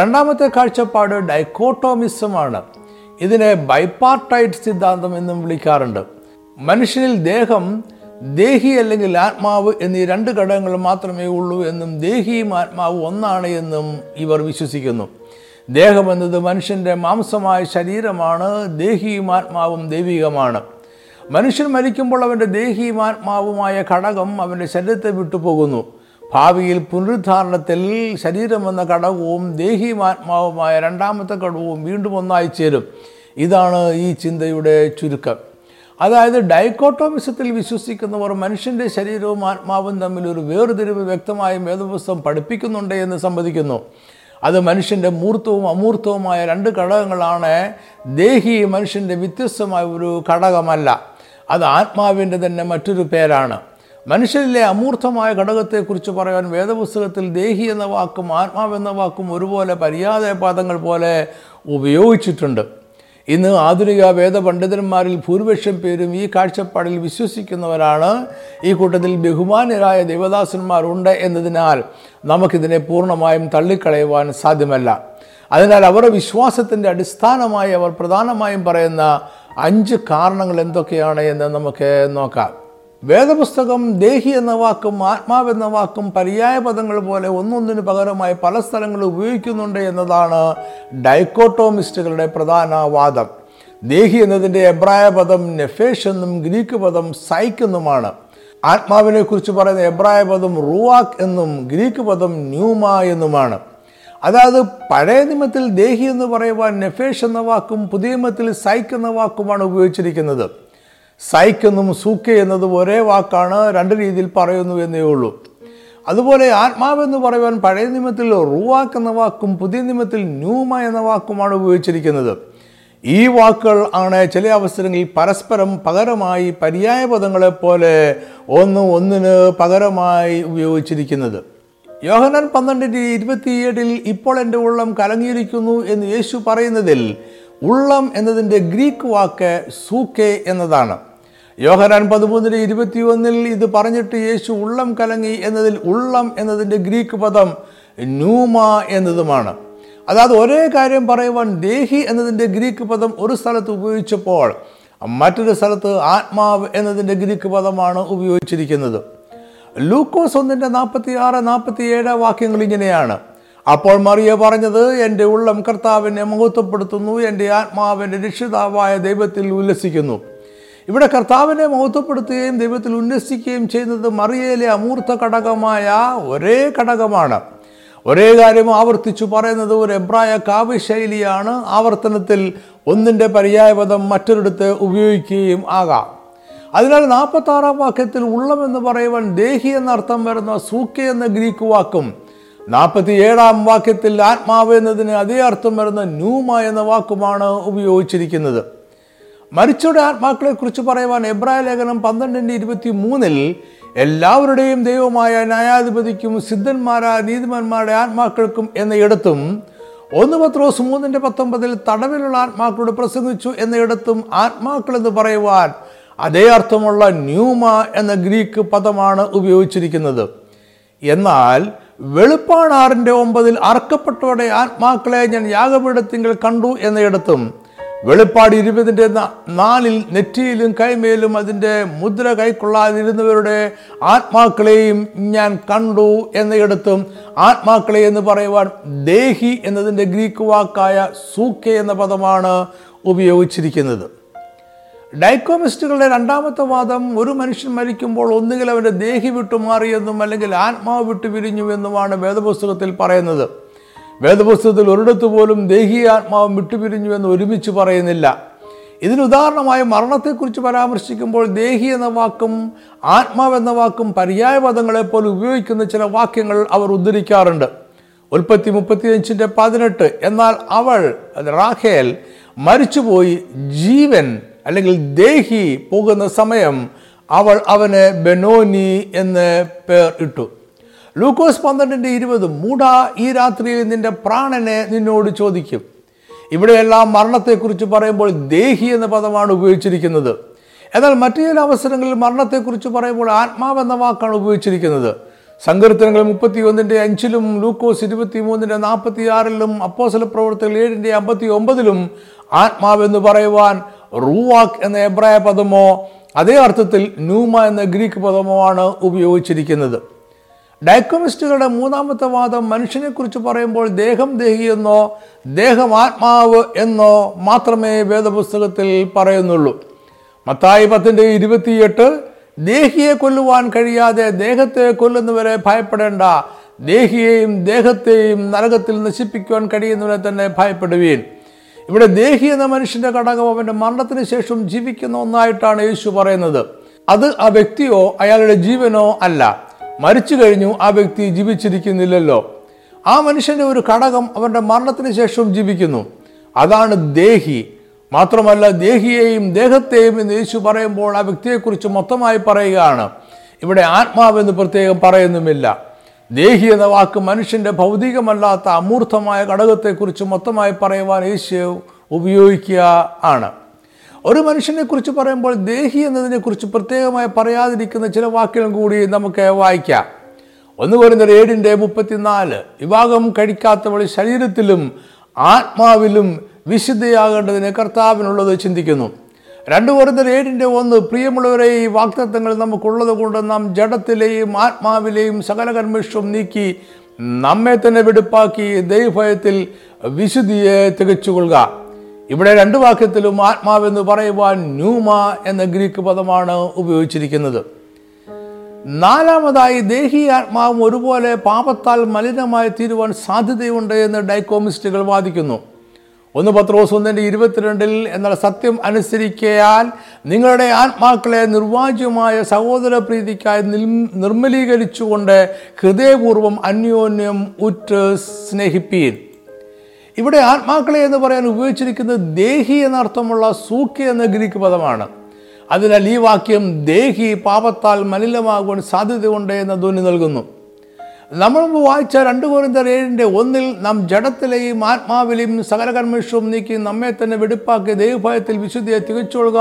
രണ്ടാമത്തെ കാഴ്ചപ്പാട് ഡൈക്കോട്ടോമിസമാണ്. ഇതിനെ ബൈപ്പാർട്ടൈറ്റ് സിദ്ധാന്തം എന്നും വിളിക്കാറുണ്ട്. മനുഷ്യനിൽ ദേഹം ദേഹി അല്ലെങ്കിൽ ആത്മാവ് എന്നീ രണ്ട് ഘടകങ്ങൾ മാത്രമേ ഉള്ളൂ എന്നും ദേഹിയും ആത്മാവും ഒന്നാണ് എന്നും ഇവർ വിശ്വസിക്കുന്നു. ദേഹം എന്നത് മനുഷ്യൻ്റെ മാംസമായ ശരീരമാണ്. ദേഹിയും ആത്മാവും ദൈവികമാണ്. മനുഷ്യൻ മരിക്കുമ്പോൾ അവൻ്റെ ദേഹിയും ആത്മാവുമായ ഘടകം അവൻ്റെ ശരീരത്തെ വിട്ടുപോകുന്നു. ഭാവിയിൽ പുനരുദ്ധാരണത്തിൽ ശരീരമെന്ന ഘടകവും ദേഹിയുമാത്മാവുമായ രണ്ടാമത്തെ ഘടകവും വീണ്ടും ഒന്നായി ചേരും. ഇതാണ് ഈ ചിന്തയുടെ ചുരുക്കം. അതായത് ഡൈക്കോട്ടോമിസത്തിൽ വിശ്വസിക്കുന്നവർ മനുഷ്യൻ്റെ ശരീരവും ആത്മാവും തമ്മിൽ ഒരു വേർതിരിവ് വ്യക്തമായും വേദപുസ്തകം പഠിപ്പിക്കുന്നുണ്ട് എന്ന് സമ്മതിക്കുന്നു. അത് മനുഷ്യൻ്റെ മൂർത്തവും അമൂർത്തവുമായ രണ്ട് ഘടകങ്ങളാണ്. ദേഹി മനുഷ്യൻ്റെ വ്യത്യസ്തമായ ഒരു ഘടകമല്ല, അത് ആത്മാവിൻ്റെ തന്നെ മറ്റൊരു പേരാണ്. മനുഷ്യരിലെ അമൂർത്തമായ ഘടകത്തെക്കുറിച്ച് പറയാൻ വേദപുസ്തകത്തിൽ ദേഹി എന്ന വാക്കും ആത്മാവെന്ന വാക്കും ഒരുപോലെ പര്യായപദങ്ങൾ പോലെ ഉപയോഗിച്ചിട്ടുണ്ട്. ഇന്ന് ആധുനിക വേദപണ്ഡിതന്മാരിൽ ഭൂരിപക്ഷം പേരും ഈ കാഴ്ചപ്പാടിൽ വിശ്വസിക്കുന്നവരാണ്. ഈ കൂട്ടത്തിൽ ബഹുമാന്യരായ ദേവദാസന്മാരുണ്ട് എന്നതിനാൽ നമുക്കിതിനെ പൂർണ്ണമായും തള്ളിക്കളയുവാൻ സാധ്യമല്ല. അതിനാൽ അവരുടെ വിശ്വാസത്തിൻ്റെ അടിസ്ഥാനമായി അവർ പ്രധാനമായും പറയുന്ന അഞ്ച് കാരണങ്ങൾ എന്തൊക്കെയാണ് എന്ന് നമുക്ക് നോക്കാം. വേദപുസ്തകം ദേഹി എന്ന വാക്കും ആത്മാവെന്ന വാക്കും പര്യായപദങ്ങൾ പോലെ ഒന്നൊന്നിനു പകരമായി പല സ്ഥലങ്ങളിൽ ഉപയോഗിക്കുന്നുണ്ട് എന്നതാണ് ഡൈക്കോട്ടോമിസ്റ്റുകളുടെ പ്രധാന വാദം. ദേഹി എന്നതിൻ്റെ എബ്രായ പദം നെഫേഷ് എന്നും ഗ്രീക്ക് പദം സൈക്ക് എന്നുമാണ്. ആത്മാവിനെ കുറിച്ച് പറയുന്ന എബ്രായ പദം റുവാക്ക് എന്നും ഗ്രീക്ക് പദം ന്യൂമ എന്നുമാണ്. അതായത് പഴയ നിയമത്തിൽ ദേഹി എന്ന് പറയുവാൻ നെഫേഷ് എന്ന വാക്കും പുതിയ നിയമത്തിൽ സൈക്ക് എന്ന വാക്കുമാണ് ഉപയോഗിച്ചിരിക്കുന്നത്. സൈക്ക് എന്നും സൂക്കെ എന്നതും ഒരേ വാക്കാണ്, രണ്ട് രീതിയിൽ പറയുന്നു എന്നേ ഉള്ളൂ. അതുപോലെ ആത്മാവെന്ന് പറയുവാൻ പഴയ നിയമത്തിൽ റുവാക്ക് എന്ന വാക്കും പുതിയ നിയമത്തിൽ ന്യൂമ എന്ന വാക്കുമാണ് ഉപയോഗിച്ചിരിക്കുന്നത്. ഈ വാക്കുകൾ ആണ് ചില അവസരങ്ങളിൽ പരസ്പരം പകരമായി പര്യായ പദങ്ങളെപ്പോലെ ഒന്ന് ഒന്നിന് പകരമായി ഉപയോഗിച്ചിരിക്കുന്നത്. യോഹന്നാൻ പന്ത്രണ്ടിൻ്റെ ഇരുപത്തിയേഴിൽ ഇപ്പോൾ എൻ്റെ ഉള്ളം കലങ്ങിയിരിക്കുന്നു എന്ന് യേശു പറയുന്നതിൽ ഉള്ളം എന്നതിൻ്റെ ഗ്രീക്ക് വാക്ക് സൂക്കെ എന്നതാണ്. യോഹന്നാൻ പതിമൂന്നിന് ഇരുപത്തി ഒന്നിൽ ഇത് പറഞ്ഞിട്ട് യേശു ഉള്ളം കലങ്ങി എന്നതിൽ ഉള്ളം എന്നതിൻ്റെ ഗ്രീക്ക് പദം ന്യൂമ എന്നതുമാണ്. അതായത് ഒരേ കാര്യം പറയുവാൻ ദേഹി എന്നതിൻ്റെ ഗ്രീക്ക് പദം ഒരു സ്ഥലത്ത് ഉപയോഗിച്ചപ്പോൾ മറ്റൊരു സ്ഥലത്ത് ആത്മാവ് എന്നതിൻ്റെ ഗ്രീക്ക് പദമാണ് ഉപയോഗിച്ചിരിക്കുന്നത്. ലൂക്കോസ് ഒന്നിൻ്റെ നാൽപ്പത്തി ആറ് നാൽപ്പത്തി ഏഴ് വാക്യങ്ങൾ ഇങ്ങനെയാണ്: അപ്പോൾ മറിയ പറഞ്ഞത്, എൻ്റെ ഉള്ളം കർത്താവിനെ മഹത്വപ്പെടുത്തുന്നു, എൻ്റെ ആത്മാവിൻ്റെ രക്ഷിതാവായ ദൈവത്തിൽ ഉല്ലസിക്കുന്നു. ഇവിടെ കർത്താവിനെ മഹത്വപ്പെടുത്തുകയും ദൈവത്തിൽ ഉല്ലസിക്കുകയും ചെയ്യുന്നത് മറിയയിലെ അമൂർത്ത ഘടകമായ ഒരേ ഘടകമാണ്. ഒരേ കാര്യം ആവർത്തിച്ചു പറയുന്നത് ഒരു എബ്രായ കാവ്യശൈലിയാണ്. ആവർത്തനത്തിൽ ഒന്നിൻ്റെ പര്യായപദം മറ്റൊരിടത്ത് ഉപയോഗിക്കുകയും ആകാം. അതിനാൽ നാൽപ്പത്തി ആറാം വാക്യത്തിൽ ഉള്ളം എന്ന് പറയുവാൻ ദേഹി എന്നർത്ഥം വരുന്ന സൂക്കെ എന്ന ഗ്രീക്ക് വാക്കും നാൽപ്പത്തി ഏഴാം വാക്യത്തിൽ ആത്മാവ് എന്നതിന് അതേ അർത്ഥം വരുന്ന ന്യൂമ എന്ന വാക്കുമാണ് ഉപയോഗിച്ചിരിക്കുന്നത്. മരിച്ചവരുടെ ആത്മാക്കളെ കുറിച്ച് പറയുവാൻ എബ്രായ ലേഖനം പന്ത്രണ്ടിൻ്റെ ഇരുപത്തി മൂന്നിൽ എല്ലാവരുടെയും ദൈവമായ ന്യായാധിപതിക്കും സിദ്ധന്മാരായ നീതിമാന്മാരുടെ ആത്മാക്കൾക്കും എന്നയിടത്തും, ഒന്ന് പത്രോസ് മൂന്നിൻ്റെ പത്തൊമ്പതിൽ തടവിലുള്ള ആത്മാക്കളോട് പ്രസംഗിച്ചു എന്നയിടത്തും ആത്മാക്കളെന്ന് പറയുവാൻ അതേ അർത്ഥമുള്ള ന്യൂമ എന്ന ഗ്രീക്ക് പദമാണ് ഉപയോഗിച്ചിരിക്കുന്നത്. എന്നാൽ വെളിപ്പാട് ആറിൻ്റെ ഒമ്പതിൽ അറക്കപ്പെട്ടവരുടെ ആത്മാക്കളെ ഞാൻ യാഗപീഠത്തിങ്കൽ കണ്ടു എന്നയിടത്തും, വെളിപ്പാട് ഇരുപതിൻ്റെ നാലിൽ നെറ്റിയിലും കൈമേലും അതിൻ്റെ മുദ്ര കൈക്കൊള്ളാതിരുന്നവരുടെ ആത്മാക്കളെയും ഞാൻ കണ്ടു എന്നയിടത്തും ആത്മാക്കളെ എന്ന് പറയുവാൻ ദേഹി എന്നതിൻ്റെ ഗ്രീക്ക് വാക്കായ സൂക്കെ എന്ന പദമാണ് ഉപയോഗിച്ചിരിക്കുന്നത്. ഡൈക്കോമിസ്റ്റുകളുടെ രണ്ടാമത്തെ വാദം ഒരു മനുഷ്യൻ മരിക്കുമ്പോൾ ഒന്നുകിൽ അവൻ്റെ ദേഹി വിട്ടുമാറിയെന്നും അല്ലെങ്കിൽ ആത്മാവ് വിട്ടു പിരിഞ്ഞുവെന്നുമാണ് വേദപുസ്തകത്തിൽ പറയുന്നത്. വേദപുസ്തകത്തിൽ ഒരിടത്ത് പോലും ദേഹി ആത്മാവും വിട്ടുപിരിഞ്ഞു എന്ന് ഒരുമിച്ച് പറയുന്നില്ല. ഇതിനുദാഹരണമായി മരണത്തെക്കുറിച്ച് പരാമർശിക്കുമ്പോൾ ദേഹി എന്ന വാക്കും ആത്മാവെന്ന വാക്കും പര്യായപദങ്ങളെപ്പോലെ ഉപയോഗിക്കുന്ന ചില വാക്യങ്ങൾ അവർ ഉദ്ധരിക്കാറുണ്ട്. ഉൽപ്പത്തി മുപ്പത്തിയഞ്ചിൻ്റെ പതിനെട്ട്, എന്നാൽ അവൾ റാഹേൽ മരിച്ചുപോയി, ജീവൻ അല്ലെങ്കിൽ ദേഹി പോകുന്ന സമയം അവൾ അവന് ബെനോനി എന്ന് പേർ ഇട്ടു. ലൂക്കോസ് പന്ത്രണ്ടിൻ്റെ ഇരുപത്, മൂഢ ഈ രാത്രിയിൽ നിൻ്റെ പ്രാണനെ നിന്നോട് ചോദിക്കും. ഇവിടെയെല്ലാം മരണത്തെക്കുറിച്ച് പറയുമ്പോൾ ദേഹി എന്ന പദമാണ് ഉപയോഗിച്ചിരിക്കുന്നത്. എന്നാൽ മറ്റു ചില അവസരങ്ങളിൽ മരണത്തെക്കുറിച്ച് പറയുമ്പോൾ ആത്മാവെന്ന വാക്കാണ് ഉപയോഗിച്ചിരിക്കുന്നത്. സങ്കീർത്തനങ്ങൾ മുപ്പത്തി ഒന്നിൻ്റെ അഞ്ചിലും ലൂക്കോസ് ഇരുപത്തി മൂന്നിൻ്റെ നാൽപ്പത്തി ആറിലും അപ്പോസ്തല പ്രവർത്തകർ ഏഴിൻ്റെ അമ്പത്തി ഒമ്പതിലും ആത്മാവെന്ന് പറയുവാൻ റൂവാക്ക് എന്ന എബ്രായ പദമോ അതേ അർത്ഥത്തിൽ ന്യൂമ എന്ന ഗ്രീക്ക് പദമോ ആണ് ഉപയോഗിച്ചിരിക്കുന്നത്. ഡൈക്കോമിസ്റ്റുകളുടെ മൂന്നാമത്തെ വാദം മനുഷ്യനെക്കുറിച്ച് പറയുമ്പോൾ ദേഹം ദേഹി എന്നോ ദേഹം ആത്മാവ് എന്നോ മാത്രമേ വേദപുസ്തകത്തിൽ പറയുന്നുള്ളൂ. മത്തായി പത്തിൻ്റെ ഇരുപത്തിയെട്ട്, ദേഹിയെ കൊല്ലുവാൻ കഴിയാതെ ദേഹത്തെ കൊല്ലുന്നവരെ ഭയപ്പെടേണ്ട, ദേഹിയെയും ദേഹത്തെയും നരകത്തിൽ നശിപ്പിക്കുവാൻ കഴിയുന്നവരെ തന്നെ ഭയപ്പെടുവീൻ. ഇവിടെ ദേഹി എന്ന മനുഷ്യന്റെ ഘടകം അവന്റെ മരണത്തിന് ശേഷം ജീവിക്കുന്ന ഒന്നായിട്ടാണ് യേശു പറയുന്നത്. അത് ആ വ്യക്തിയോ അയാളുടെ ജീവനോ അല്ല. മരിച്ചു കഴിഞ്ഞു, ആ വ്യക്തി ജീവിച്ചിരിക്കുന്നില്ലല്ലോ. ആ മനുഷ്യന്റെ ഒരു ഘടകം അവന്റെ മരണത്തിന് ശേഷം ജീവിക്കുന്നു, അതാണ് ദേഹി. മാത്രമല്ല, ദേഹിയെയും ദേഹത്തെയും എന്ന് യേശു പറയുമ്പോൾ ആ വ്യക്തിയെക്കുറിച്ച് മൊത്തമായി പറയുകയാണ്. ഇവിടെ ആത്മാവെന്ന് പ്രത്യേകം പറയുന്നുമില്ല. ദേഹി എന്ന വാക്ക് മനുഷ്യന്റെ ഭൗതികമല്ലാത്ത അമൂർത്തമായ ഘടകത്തെക്കുറിച്ച് മൊത്തമായി പറയുവാൻ യേശു ഉപയോഗിക്കുക ആണ്. ഒരു മനുഷ്യനെ കുറിച്ച് പറയുമ്പോൾ ദേഹി എന്നതിനെക്കുറിച്ച് പ്രത്യേകമായി പറയാതിരിക്കുന്ന ചില വാക്കുകളും കൂടി നമുക്ക് വായിക്കാം. ഒന്ന് കൊരിന്ത്യർ ഏഴിന്റെ മുപ്പത്തിനാല്, വിവാഹം കഴിക്കാത്തവൾ ശരീരത്തിലും ആത്മാവിലും വിശുദ്ധയാകേണ്ടതിന് കർത്താവിനുള്ളത് ചിന്തിക്കുന്നു. രണ്ട് കൊരിന്ത്യർ ഏഴിന്റെ ഒന്ന്, പ്രിയമുള്ളവരെ, ഈ വാഗ്ദത്തങ്ങൾ നമുക്കുള്ളത് കൊണ്ട് നാം ജഡത്തിലെയും ആത്മാവിലെയും സകല കന്മേഷവും നീക്കി നമ്മെ തന്നെ വെടുപ്പാക്കി ദൈവഭയത്തിൽ വിശുദ്ധിയെ തികച്ചുകൊള്ളുക. ഇവിടെ രണ്ട് വാക്യത്തിലും ആത്മാവെന്ന് പറയുവാൻ ന്യൂമ എന്ന ഗ്രീക്ക് പദമാണ് ഉപയോഗിച്ചിരിക്കുന്നത്. നാലാമതായി, ദേഹി ആത്മാവും ഒരുപോലെ പാപത്താൽ മലിനമായി തീരുവാൻ സാധ്യതയുണ്ട് എന്ന് ഡൈക്കോമിസ്റ്റുകൾ വാദിക്കുന്നു. ഒന്ന് പത്രോസ് ഒന്നിൻ്റെ ഇരുപത്തിരണ്ടിൽ, എന്നാൽ സത്യം അനുസരിക്കയാൽ നിങ്ങളുടെ ആത്മാക്കളെ നിർവാജ്യമായ സഹോദര പ്രീതിക്കായി നിർമ്മലീകരിച്ചുകൊണ്ട് ഹൃദയപൂർവ്വം അന്യോന്യം ഉറ്റ് സ്നേഹിപ്പീൻ. ഇവിടെ ആത്മാക്കളെ എന്ന് പറയാൻ ഉപയോഗിച്ചിരിക്കുന്നത് ദേഹി എന്നർത്ഥമുള്ള സൂഖ്യ എന്ന ഗ്രീക്ക് പദമാണ്. അതിനാൽ ഈ വാക്യം ദേഹി പാപത്താൽ മലിനമാകുവാൻ സാധ്യതയുണ്ട് എന്ന ധ്വനി നൽകുന്നു. നമ്മൾ മുമ്പ് വായിച്ച രണ്ട് കൊരിന്ത്യർ ഏഴിൻ്റെ ഒന്നിൽ നാം ജഡത്തിലെയും ആത്മാവിലെയും സകല കന്മേഷവും നീക്കി നമ്മെ തന്നെ വെടിപ്പാക്കി ദൈവഭയത്തിൽ വിശുദ്ധിയെ തികച്ചുകൊള്ളുക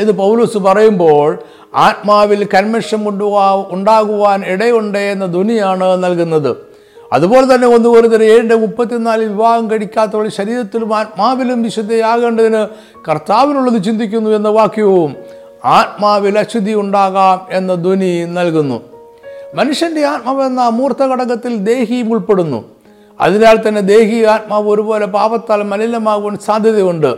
എന്ന് പൗലോസ് പറയുമ്പോൾ ആത്മാവിൽ കന്മേഷം കൊണ്ടുവാ ഉണ്ടാകുവാൻ ഇടയുണ്ട് എന്ന ധ്വനിയാണ് നൽകുന്നത്. അതുപോലെ തന്നെ ഒന്ന് കൊരിന്ത്യർ ഏഴിൻ്റെ മുപ്പത്തിനാലിൽ, വിവാഹം കഴിക്കാത്തവൾ ശരീരത്തിലും ആത്മാവിലും വിശുദ്ധയാകേണ്ടതിന് കർത്താവിനുള്ളത് ചിന്തിക്കുന്നു എന്ന വാക്യവും ആത്മാവിൽ അശുദ്ധി ഉണ്ടാകാം എന്ന ധ്വനി നൽകുന്നു. മനുഷ്യൻ്റെ ആത്മാവെന്ന അമൂർത്ത ഘടകത്തിൽ ദേഹിയും ഉൾപ്പെടുന്നു. അതിനാൽ തന്നെ ദേഹി ആത്മാവ് ഒരുപോലെ പാപത്താൽ മലിനമാകുവാൻ സാധ്യതയുണ്ട്.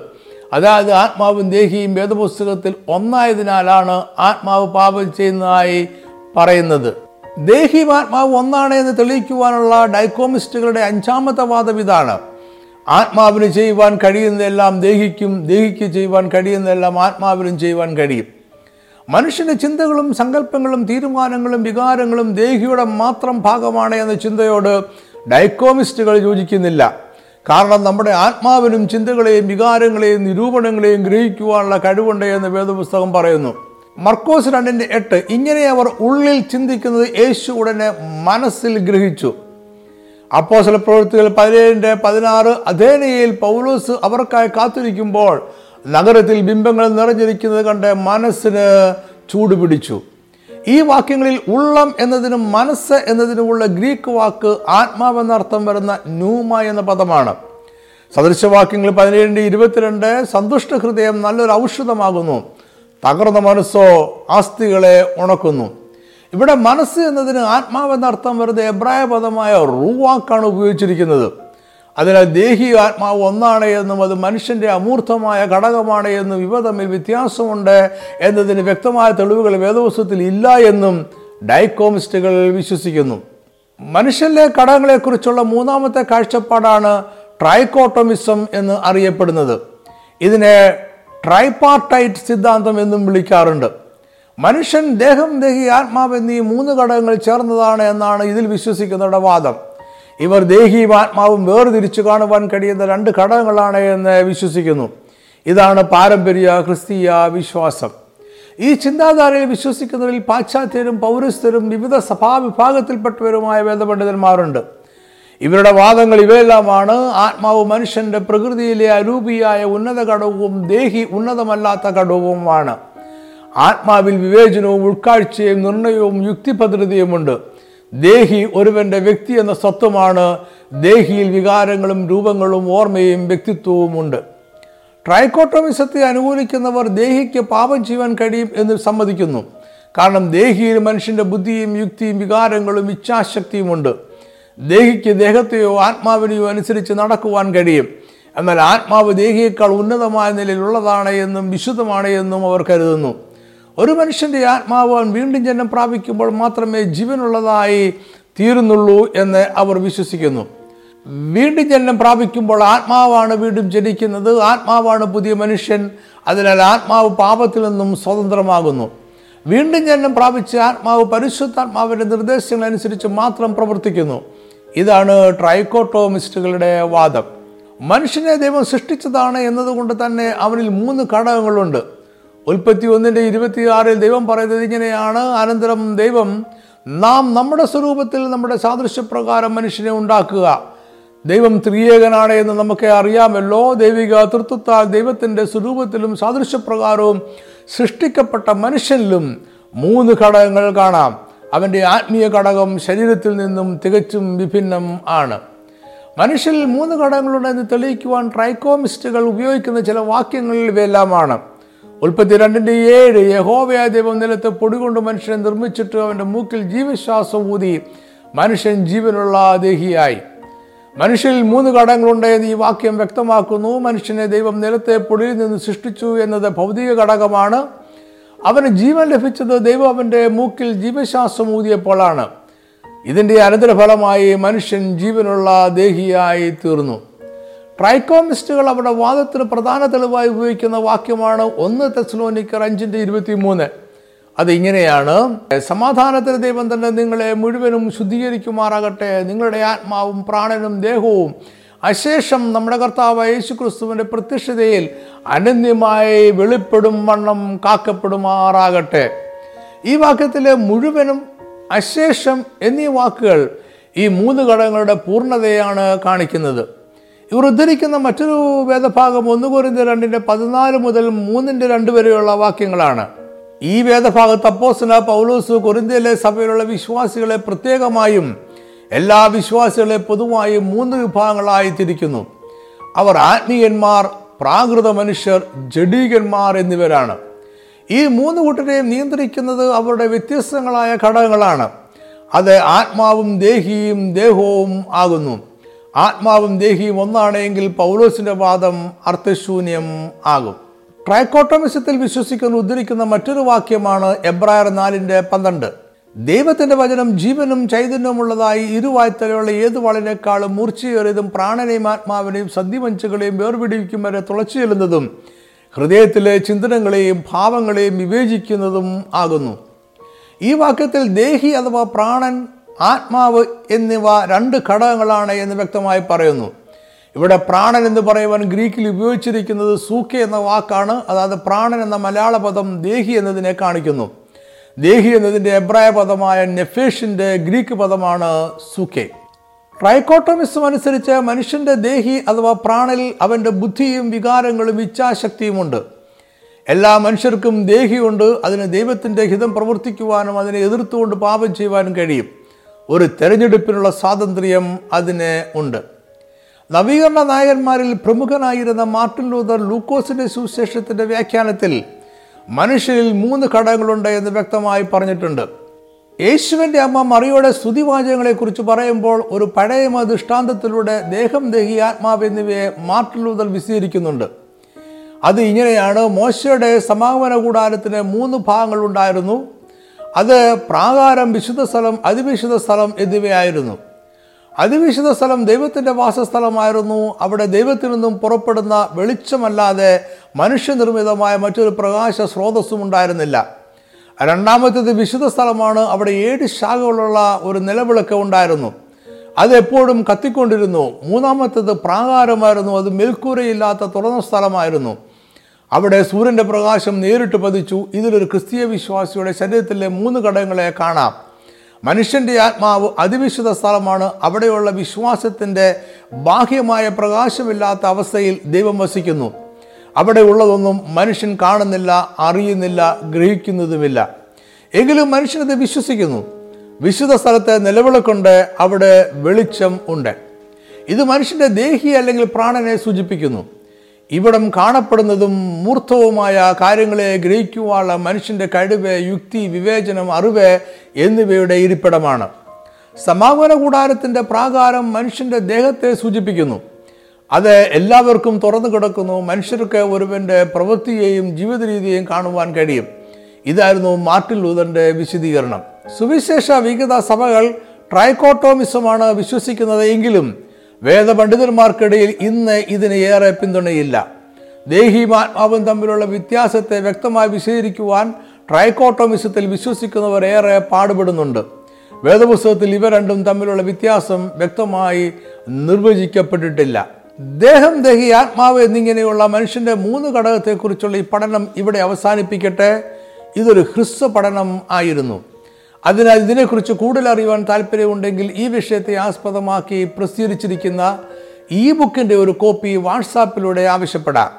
അതായത് ആത്മാവും ദേഹിയും വേദപുസ്തകത്തിൽ ഒന്നായതിനാലാണ് ആത്മാവ് പാപം ചെയ്യുന്നതായി പറയുന്നത്. ദേഹി ആത്മാവ് ഒന്നാണ് എന്ന് തെളിയിക്കുവാനുള്ള ഡൈക്കോമിസ്റ്റുകളുടെ അഞ്ചാമത്തെ വാദം ഇതാണ്. ആത്മാവിന് ചെയ്യുവാൻ കഴിയുന്നതെല്ലാം ദേഹിക്കും, ദേഹിക്ക് ചെയ്യുവാൻ കഴിയുന്നതെല്ലാം ആത്മാവിനും ചെയ്യുവാൻ കഴിയും. മനുഷ്യൻ്റെ ചിന്തകളും സങ്കല്പങ്ങളും തീരുമാനങ്ങളും വികാരങ്ങളും ദേഹിയുടെ മാത്രം ഭാഗമാണ് എന്ന ചിന്തയോട് ഡൈക്കോമിസ്റ്റുകൾ യോജിക്കുന്നില്ല. കാരണം നമ്മുടെ ആത്മാവിനും ചിന്തകളെയും വികാരങ്ങളെയും നിരൂപണങ്ങളെയും ഗ്രഹിക്കുവാനുള്ള കഴിവുണ്ട് എന്ന് വേദപുസ്തകം പറയുന്നു. മർക്കോസ് രണ്ടിൻ്റെ എട്ട്, ഇങ്ങനെ അവർ ഉള്ളിൽ ചിന്തിക്കുന്നത് യേശു ഉടനെ മനസ്സിൽ ഗ്രഹിച്ചു. അപ്പോസ്തല പ്രവൃത്തികൾ പതിനേഴിൻ്റെ പതിനാറ്, അഥേനയിൽ പൗലോസ് അവർക്കായി കാത്തിരിക്കുമ്പോൾ നഗരത്തിൽ ബിംബങ്ങൾ നിറഞ്ഞിരിക്കുന്നത് കണ്ട് മനസ്സിന് ചൂടുപിടിച്ചു. ഈ വാക്യങ്ങളിൽ ഉള്ളം എന്നതിനും മനസ്സ് എന്നതിനുമുള്ള ഗ്രീക്ക് വാക്ക് ആത്മാവെന്നർത്ഥം വരുന്ന ന്യൂമ എന്ന പദമാണ്. സദൃശവാക്യങ്ങൾ പതിനേഴിൻ്റെ ഇരുപത്തിരണ്ട്, സന്തുഷ്ട ഹൃദയം നല്ലൊരു ഔഷധമാകുന്നു, തകർന്ന മനസ്സോ ആസ്തികളെ ഉണക്കുന്നു. ഇവിടെ മനസ്സ് എന്നതിന് ആത്മാവെന്നർത്ഥം വരുന്ന എബ്രായ പദമായ റൂവാക്കാണ് ഉപയോഗിച്ചിരിക്കുന്നത്. അതിനാൽ ദേഹി ആത്മാവ് ഒന്നാണ് എന്നും അത് മനുഷ്യൻ്റെ അമൂർത്തമായ ഘടകമാണ് എന്നും ഇവ തമ്മിൽ വ്യത്യാസമുണ്ട് എന്നതിന് വ്യക്തമായ തെളിവുകൾ വേദപുസ്തകത്തിൽ ഇല്ല എന്നും ഡൈക്കോമിസ്റ്റുകൾ വിശ്വസിക്കുന്നു. മനുഷ്യൻ്റെ ഘടകങ്ങളെക്കുറിച്ചുള്ള മൂന്നാമത്തെ കാഴ്ചപ്പാടാണ് ട്രൈക്കോട്ടോമിസം എന്ന് അറിയപ്പെടുന്നത്. ഇതിനെ ട്രൈപാർട്ടൈറ്റ് സിദ്ധാന്തം എന്നും വിളിക്കാറുണ്ട്. മനുഷ്യൻ ദേഹം, ദേഹി, ആത്മാവ് എന്നീ മൂന്ന് ഘടകങ്ങൾ ചേർന്നതാണ് എന്നാണ് ഇതിൽ വിശ്വസിക്കുന്നവരുടെ വാദം. ഇവർ ദേഹിയും ആത്മാവും വേർതിരിച്ചു കാണുവാൻ കഴിയുന്ന രണ്ട് ഘടകങ്ങളാണ് എന്ന് വിശ്വസിക്കുന്നു. ഇതാണ് പാരമ്പര്യ ക്രിസ്തീയ വിശ്വാസം. ഈ ചിന്താധാരയിൽ വിശ്വസിക്കുന്നവരിൽ പാശ്ചാത്യരും പൗരസ്ത്യരും വിവിധ സഭാവിഭാഗത്തിൽപ്പെട്ടവരുമായ വേദപണ്ഡിതന്മാരുണ്ട്. ഇവരുടെ വാദങ്ങൾ ഇവയെല്ലാമാണ്. ആത്മാവ് മനുഷ്യൻ്റെ പ്രകൃതിയിലെ അരൂപിയായ ഉന്നത ഘടകവും ദേഹി ഉന്നതമല്ലാത്ത ഘടകവുമാണ്. ആത്മാവിൽ വിവേചനവും ഉൾക്കാഴ്ചയും നിർണയവും യുക്തിഭദ്രതയുമുണ്ട്. ദേഹി ഒരുവൻ്റെ വ്യക്തി എന്ന സ്വത്വമാണ്. ദേഹിയിൽ വികാരങ്ങളും രൂപങ്ങളും ഓർമ്മയും വ്യക്തിത്വവുമുണ്ട്. ട്രൈക്കോട്ടോമിസത്തെ അനുകൂലിക്കുന്നവർ ദേഹിക്ക് പാപം ചെയ്യാൻ കഴിയും എന്ന് സമ്മതിക്കുന്നു. കാരണം ദേഹിയിൽ മനുഷ്യൻ്റെ ബുദ്ധിയും യുക്തിയും വികാരങ്ങളും ഇച്ഛാശക്തിയുമുണ്ട്. ദേഹിക്ക് ദേഹത്തെയോ ആത്മാവിനെയോ അനുസരിച്ച് നടക്കുവാൻ കഴിയും. എന്നാൽ ആത്മാവ് ദേഹിയേക്കാൾ ഉന്നതമായ നിലയിലുള്ളതാണ് എന്നും വിശുദ്ധമാണ് എന്നും അവർ കരുതുന്നു. ഒരു മനുഷ്യൻ്റെ ആത്മാവ് അവൻ വീണ്ടും ജന്മം പ്രാപിക്കുമ്പോൾ മാത്രമേ ജീവനുള്ളതായി തീരുന്നുള്ളൂ എന്ന് അവർ വിശ്വസിക്കുന്നു. വീണ്ടും ജന്മം പ്രാപിക്കുമ്പോൾ ആത്മാവാണ് വീണ്ടും ജനിക്കുന്നത്, ആത്മാവാണ് പുതിയ മനുഷ്യൻ. അതിനാൽ ആത്മാവ് പാപത്തിൽ നിന്നും സ്വതന്ത്രമാകുന്നു. വീണ്ടും ജന്മം പ്രാപിച്ച് ആത്മാവ് പരിശുദ്ധാത്മാവിൻ്റെ നിർദ്ദേശങ്ങളനുസരിച്ച് മാത്രം പ്രവർത്തിക്കുന്നു. ഇതാണ് ട്രൈക്കോട്ടോമിസ്റ്റുകളുടെ വാദം. മനുഷ്യനെ ദൈവം സൃഷ്ടിച്ചതാണ് എന്നതുകൊണ്ട് തന്നെ അവനിൽ മൂന്ന് ഘടകങ്ങളുണ്ട്. ഉൽപ്പത്തി ഒന്നിൻ്റെ ഇരുപത്തിയാറിൽ ദൈവം പറയുന്നത് ഇങ്ങനെയാണ്: അനന്തരം ദൈവം നാം നമ്മുടെ സ്വരൂപത്തിൽ നമ്മുടെ സാദൃശ്യപ്രകാരം മനുഷ്യനെ ഉണ്ടാക്കുക. ദൈവം ത്രിയേകനാണ് എന്ന് നമുക്ക് അറിയാമല്ലോ. ദൈവിക തൃത്വത്താൽ ദൈവത്തിൻ്റെ സ്വരൂപത്തിലും സാദൃശ്യപ്രകാരവും സൃഷ്ടിക്കപ്പെട്ട മനുഷ്യനിലും മൂന്ന് ഘടകങ്ങൾ കാണാം. അവൻ്റെ ആത്മീയ ഘടകം ശരീരത്തിൽ നിന്നും തികച്ചും വിഭിന്നം ആണ്. മനുഷ്യനിൽ മൂന്ന് ഘടകങ്ങളുണ്ടെന്ന് തെളിയിക്കുവാൻ ട്രൈക്കോമിസ്റ്റുകൾ ഉപയോഗിക്കുന്ന ചില വാക്യങ്ങളിൽ ഇവയെല്ലാമാണ്. ഉൽപ്പത്തി രണ്ടിൻ്റെ ഏഴ്: യഹോവയായ ദൈവം നിലത്ത് പൊടികൊണ്ട് മനുഷ്യനെ നിർമ്മിച്ചിട്ട് അവൻ്റെ മൂക്കിൽ ജീവശ്വാസം ഊതി മനുഷ്യൻ ജീവനുള്ള ദേഹിയായി. മനുഷ്യനിൽ മൂന്ന് ഘടകങ്ങളുണ്ടെന്ന് ഈ വാക്യം വ്യക്തമാക്കുന്നു. മനുഷ്യനെ ദൈവം നിലത്തെ പൊടിയിൽ നിന്ന് സൃഷ്ടിച്ചു എന്നത് ഭൗതിക ഘടകമാണ്. അവന് ജീവൻ ലഭിച്ചത് ദൈവം അവൻ്റെ മൂക്കിൽ ജീവശ്വാസം ഊതിയപ്പോഴാണ്. ഇതിൻ്റെ അനന്തരഫലമായി മനുഷ്യൻ ജീവനുള്ള ദേഹിയായി തീർന്നു. ട്രൈക്കോമിസ്റ്റുകൾ അവരുടെ വാദത്തിന് പ്രധാന തെളിവായി ഉപയോഗിക്കുന്ന വാക്യമാണ് ഒന്ന് തെസ്സലോനിക്കർ അഞ്ചിൻ്റെ ഇരുപത്തിമൂന്ന്. അത് ഇങ്ങനെയാണ്: സമാധാനത്തിന് ദൈവം തന്നെ നിങ്ങളെ മുഴുവനും ശുദ്ധീകരിക്കുമാറാകട്ടെ. നിങ്ങളുടെ ആത്മാവും പ്രാണനും ദേഹവും അശേഷം നമ്മുടെ കർത്താവായ യേശുക്രിസ്തുവിൻ്റെ പ്രത്യക്ഷതയിൽ അനന്യമായി വെളിപ്പെടും വണ്ണം കാക്കപ്പെടുമാറാകട്ടെ. ഈ വാക്യത്തിലെ മുഴുവനും അശേഷം എന്നീ വാക്കുകൾ ഈ മൂന്ന് ഘടകങ്ങളുടെ പൂർണ്ണതയാണ് കാണിക്കുന്നത്. ഇവർ ഉദ്ധരിക്കുന്ന മറ്റൊരു വേദഭാഗം ഒന്ന് കൊരിന്ത്യർ രണ്ടിൻ്റെ പതിനാല് മുതൽ മൂന്നിൻ്റെ രണ്ട് വരെയുള്ള വാക്യങ്ങളാണ്. ഈ വേദഭാഗത്ത് അപ്പോസ്തലൻ പൗലോസ് കൊരിന്ത്യയിലെ സഭയിലുള്ള വിശ്വാസികളെ പ്രത്യേകമായും എല്ലാ വിശ്വാസികളെ പൊതുവായും മൂന്ന് വിഭാഗങ്ങളായി തിരിക്കുന്നു. അവർ ആത്മീയന്മാർ, പ്രാകൃത മനുഷ്യർ, ജഡീകന്മാർ എന്നിവരാണ്. ഈ മൂന്ന് കൂട്ടരെയും നിയന്ത്രിക്കുന്നത് അവരുടെ വ്യത്യസ്തങ്ങളായ ഘടകങ്ങളാണ്. അത് ആത്മാവും ദേഹിയും ദേഹവും ആകുന്നു. ആത്മാവും ദേഹിയും ഒന്നാണെങ്കിൽ പൗലോസിൻ്റെ വാദം അർത്ഥശൂന്യം ആകും. ട്രൈക്കോട്ടോമിസത്തിൽ വിശ്വസിക്കുന്ന ഉദ്ധരിക്കുന്ന മറ്റൊരു വാക്യമാണ് എബ്രായർ നാലിൻ്റെ പന്ത്രണ്ട്. ദൈവത്തിൻ്റെ വചനം ജീവനും ചൈതന്യവുമുള്ളതായി ഇരുവായ്ത്തലയുള്ള ഏത് വാളിനേക്കാളും മൂർച്ചയേറിയതും പ്രാണനെയും ആത്മാവിനെയും സദ്യവഞ്ചുകളെയും വേർപിടിക്കും വരെ തുളച്ചു ചെല്ലുന്നതും ഹൃദയത്തിലെ ചിന്തനങ്ങളെയും ഭാവങ്ങളെയും വിവേചിക്കുന്നതും ആകുന്നു. ഈ വാക്യത്തിൽ ദേഹി അഥവാ പ്രാണൻ, ആത്മാവ് എന്നിവ രണ്ട് ഘടകങ്ങളാണ് എന്ന് വ്യക്തമായി പറയുന്നു. ഇവിടെ പ്രാണൻ എന്ന് പറയുവാൻ ഗ്രീക്കിൽ ഉപയോഗിച്ചിരിക്കുന്നത് സൂക്കെ എന്ന വാക്കാണ്. അതായത് പ്രാണൻ എന്ന മലയാള പദം ദേഹി എന്നതിനെ കാണിക്കുന്നു. ദേഹി എന്നതിൻ്റെ എബ്രായ പദമായ നെഫേഷിൻ്റെ ഗ്രീക്ക് പദമാണ് സൂക്കെ. ട്രൈക്കോട്ടോമിസം അനുസരിച്ച് മനുഷ്യൻ്റെ ദേഹി അഥവാ പ്രാണനിൽ അവൻ്റെ ബുദ്ധിയും വികാരങ്ങളും ഇച്ഛാശക്തിയുമുണ്ട്. എല്ലാ മനുഷ്യർക്കും ദേഹിയുണ്ട്. അതിന് ദൈവത്തിൻ്റെ ഹിതം പ്രവർത്തിക്കുവാനും അതിനെ എതിർത്തുകൊണ്ട് പാപം ചെയ്യുവാനും കഴിയും. ഒരു തെരഞ്ഞെടുപ്പിനുള്ള സ്വാതന്ത്ര്യം അതിന് ഉണ്ട്. നവീകരണ നായകന്മാരിൽ പ്രമുഖനായിരുന്ന മാർട്ടിൻ ലൂതർ ലൂക്കോസിൻ്റെ സുവിശേഷത്തിൻ്റെ വ്യാഖ്യാനത്തിൽ മനുഷ്യരിൽ മൂന്ന് ഘടകങ്ങളുണ്ട് എന്ന് വ്യക്തമായി പറഞ്ഞിട്ടുണ്ട്. യേശുവിൻ്റെ അമ്മ മറിയോടെ സ്തുതിവാചകങ്ങളെക്കുറിച്ച് പറയുമ്പോൾ ഒരു പഴയമ ദൃഷ്ടാന്തത്തിലൂടെ ദേഹം, ദേഹി, ആത്മാവ് എന്നിവയെ മാർട്ടിൻ ലൂതർ വിശദീകരിക്കുന്നുണ്ട്. അത് ഇങ്ങനെയാണ്: മോശയുടെ സമാഗമന കൂടാരത്തിന് മൂന്ന് ഭാഗങ്ങളുണ്ടായിരുന്നു. അത് പ്രാകാരം, വിശുദ്ധ സ്ഥലം, അതിവിശുദ്ധ സ്ഥലം എന്നിവയായിരുന്നു. അതിവിശുദ്ധ സ്ഥലം ദൈവത്തിൻ്റെ വാസസ്ഥലമായിരുന്നു. അവിടെ ദൈവത്തിൽ നിന്നും പുറപ്പെടുന്ന വെളിച്ചമല്ലാതെ മനുഷ്യനിർമ്മിതമായ മറ്റൊരു പ്രകാശ സ്രോതസ്സും ഉണ്ടായിരുന്നില്ല. രണ്ടാമത്തേത് വിശുദ്ധ സ്ഥലമാണ്. അവിടെ ഏഴ് ശാഖകളുള്ള ഒരു നിലവിളക്ക് ഉണ്ടായിരുന്നു. അതെപ്പോഴും കത്തിക്കൊണ്ടിരുന്നു. മൂന്നാമത്തേത് പ്രാകാരമായിരുന്നു. അത് മേൽക്കൂരയില്ലാത്ത തുറന്ന സ്ഥലമായിരുന്നു. അവിടെ സൂര്യൻ്റെ പ്രകാശം നേരിട്ട് പതിച്ചു. ഇതിലൊരു ക്രിസ്തീയ വിശ്വാസിയുടെ ശരീരത്തിലെ മൂന്ന് ഘടകങ്ങളെ കാണാം. മനുഷ്യൻ്റെ ആത്മാവ് അതിവിശുദ്ധ സ്ഥലമാണ്. അവിടെയുള്ള വിശ്വാസത്തിൻ്റെ ബാഹ്യമായ പ്രകാശമില്ലാത്ത അവസ്ഥയിൽ ദൈവം വസിക്കുന്നു. അവിടെ ഉള്ളതൊന്നും മനുഷ്യൻ കാണുന്നില്ല, അറിയുന്നില്ല, ഗ്രഹിക്കുന്നതുമില്ല. എങ്കിലും മനുഷ്യനത് വിശ്വസിക്കുന്നു. വിശുദ്ധ സ്ഥലത്തെ നിലവിളക്കുണ്ട്, അവിടെ വെളിച്ചം ഉണ്ട്. ഇത് മനുഷ്യൻ്റെ ദേഹി അല്ലെങ്കിൽ പ്രാണനെ സൂചിപ്പിക്കുന്നു. ഇവിടം കാണപ്പെടുന്നതും മൂർത്തവുമായ കാര്യങ്ങളെ ഗ്രഹിക്കുവാനുള്ള മനുഷ്യൻ്റെ കഴിവ്, യുക്തി, വിവേചനം, അറിവ് എന്നിവയുടെ ഇരിപ്പിടമാണ്. സമാഗമന കൂടാരത്തിൻ്റെ പ്രാകാരം മനുഷ്യൻ്റെ ദേഹത്തെ സൂചിപ്പിക്കുന്നു. അത് എല്ലാവർക്കും തുറന്നു കിടക്കുന്നു. മനുഷ്യർക്ക് ഒരുവൻ്റെ പ്രവൃത്തിയെയും ജീവിത രീതിയെയും കാണുവാൻ കഴിയും. ഇതായിരുന്നു മാർട്ടിൻ ലൂതറിൻ്റെ വിശദീകരണം. സുവിശേഷ വികത സഭകൾ ട്രൈക്കോട്ടോമിസമാണ് വിശ്വസിക്കുന്നത് എങ്കിലും വേദപണ്ഡിതന്മാർക്കിടയിൽ ഇന്ന് ഇതിന് ഏറെ പിന്തുണയില്ല. ദേഹിയും ആത്മാവും തമ്മിലുള്ള വ്യത്യാസത്തെ വ്യക്തമായി വിശദീകരിക്കുവാൻ ട്രൈക്കോട്ടോമിസത്തിൽ വിശ്വസിക്കുന്നവർ ഏറെ പാടുപെടുന്നുണ്ട്. വേദപുസ്തകത്തിൽ ഇവ രണ്ടും തമ്മിലുള്ള വ്യത്യാസം വ്യക്തമായി നിർവചിക്കപ്പെട്ടിട്ടില്ല. ദേഹം, ദേഹി, ആത്മാവ് എന്നിങ്ങനെയുള്ള മനുഷ്യൻ്റെ മൂന്ന് ഘടകത്തെക്കുറിച്ചുള്ള ഈ പഠനം ഇവിടെ അവസാനിപ്പിക്കട്ടെ. ഇതൊരു ഹ്രസ്വ പഠനം ആയിരുന്നു. അതിനാൽ ഇതിനെക്കുറിച്ച് കൂടുതൽ അറിയുവാൻ താല്പര്യമുണ്ടെങ്കിൽ ഈ വിഷയത്തെ ആസ്പദമാക്കി പ്രസിദ്ധീകരിച്ചിരിക്കുന്ന ഈ ബുക്കിൻ്റെ ഒരു കോപ്പി വാട്സാപ്പിലൂടെ ആവശ്യപ്പെടാം.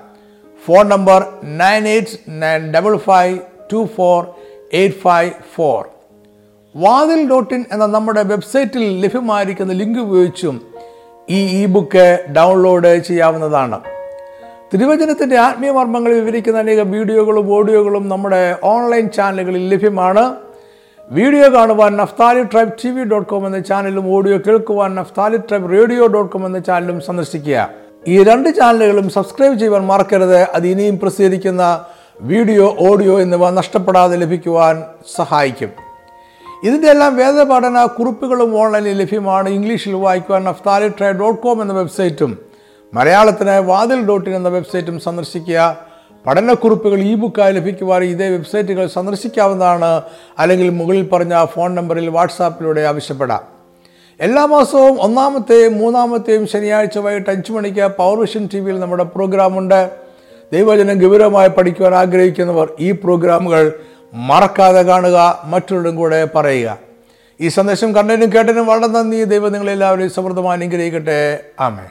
Phone number nine eight nine double five two four eight five four. Vathil dot in എന്ന നമ്മുടെ വെബ്സൈറ്റിൽ ലഭ്യമായിരിക്കുന്ന ലിങ്ക് ഉപയോഗിച്ചും ഈ ഇ ബുക്ക് ഡൗൺലോഡ് ചെയ്യാവുന്നതാണ്. തിരുവചനത്തിൻ്റെ ആത്മീയ മർമ്മങ്ങൾ വിവരിക്കുന്ന അനേകം വീഡിയോകളും ഓഡിയോകളും നമ്മുടെ ഓൺലൈൻ ചാനലുകളിൽ ലഭ്യമാണ്. വീഡിയോ കാണുവാൻ നഫ്താലി ട്രൈബ് T V dot com എന്ന ചാനലും ഓഡിയോ കേൾക്കുവാൻ നഫ്താലി ട്രൈബ് radio dot com എന്ന ചാനലും സന്ദർശിക്കുക. ഈ രണ്ട് ചാനലുകളും സബ്സ്ക്രൈബ് ചെയ്യാൻ മറക്കരുത്. അത് ഇനിയും പ്രസിദ്ധീകരിക്കുന്ന വീഡിയോ, ഓഡിയോ എന്നിവ നഷ്ടപ്പെടാതെ ലഭിക്കുവാൻ സഹായിക്കും. ഇതിൻ്റെ എല്ലാം വേദപഠന കുറിപ്പുകളും ഓൺലൈനിൽ ലഭ്യമാണ്. ഇംഗ്ലീഷിൽ വായിക്കുവാൻ നഫ്താലി ട്രൈബ് ഡോട്ട് കോം എന്ന വെബ്സൈറ്റും മലയാളത്തിന് വാതിൽ ഡോട്ട് ഇൻ എന്ന വെബ്സൈറ്റും സന്ദർശിക്കുക. പഠനക്കുറിപ്പുകൾ ഇ ബുക്കായി ലഭിക്കുവാൻ ഇതേ വെബ്സൈറ്റുകൾ സന്ദർശിക്കാവുന്നതാണ്. അല്ലെങ്കിൽ മുകളിൽ പറഞ്ഞ ഫോൺ നമ്പറിൽ വാട്സാപ്പിലൂടെ ആവശ്യപ്പെടാം. എല്ലാ മാസവും ഒന്നാമത്തെയും മൂന്നാമത്തെയും ശനിയാഴ്ച വൈകിട്ട് അഞ്ച് മണിക്ക് പൗർവിഷൻ ടി വിയിൽ നമ്മുടെ പ്രോഗ്രാമുണ്ട്. ദൈവജനം ഗൗരവമായി പഠിക്കുവാൻ ആഗ്രഹിക്കുന്നവർ ഈ പ്രോഗ്രാമുകൾ മറക്കാതെ കാണുക, മറ്റുള്ളവരും കൂടെ പറയുക. ഈ സന്ദേശം കണ്ടതിനും കേട്ടതിനും വളരെ നന്ദി. ദൈവം നിങ്ങളെല്ലാവരെയും സമൃദ്ധമായി അനുഗ്രഹിക്കട്ടെ. ആമേൻ.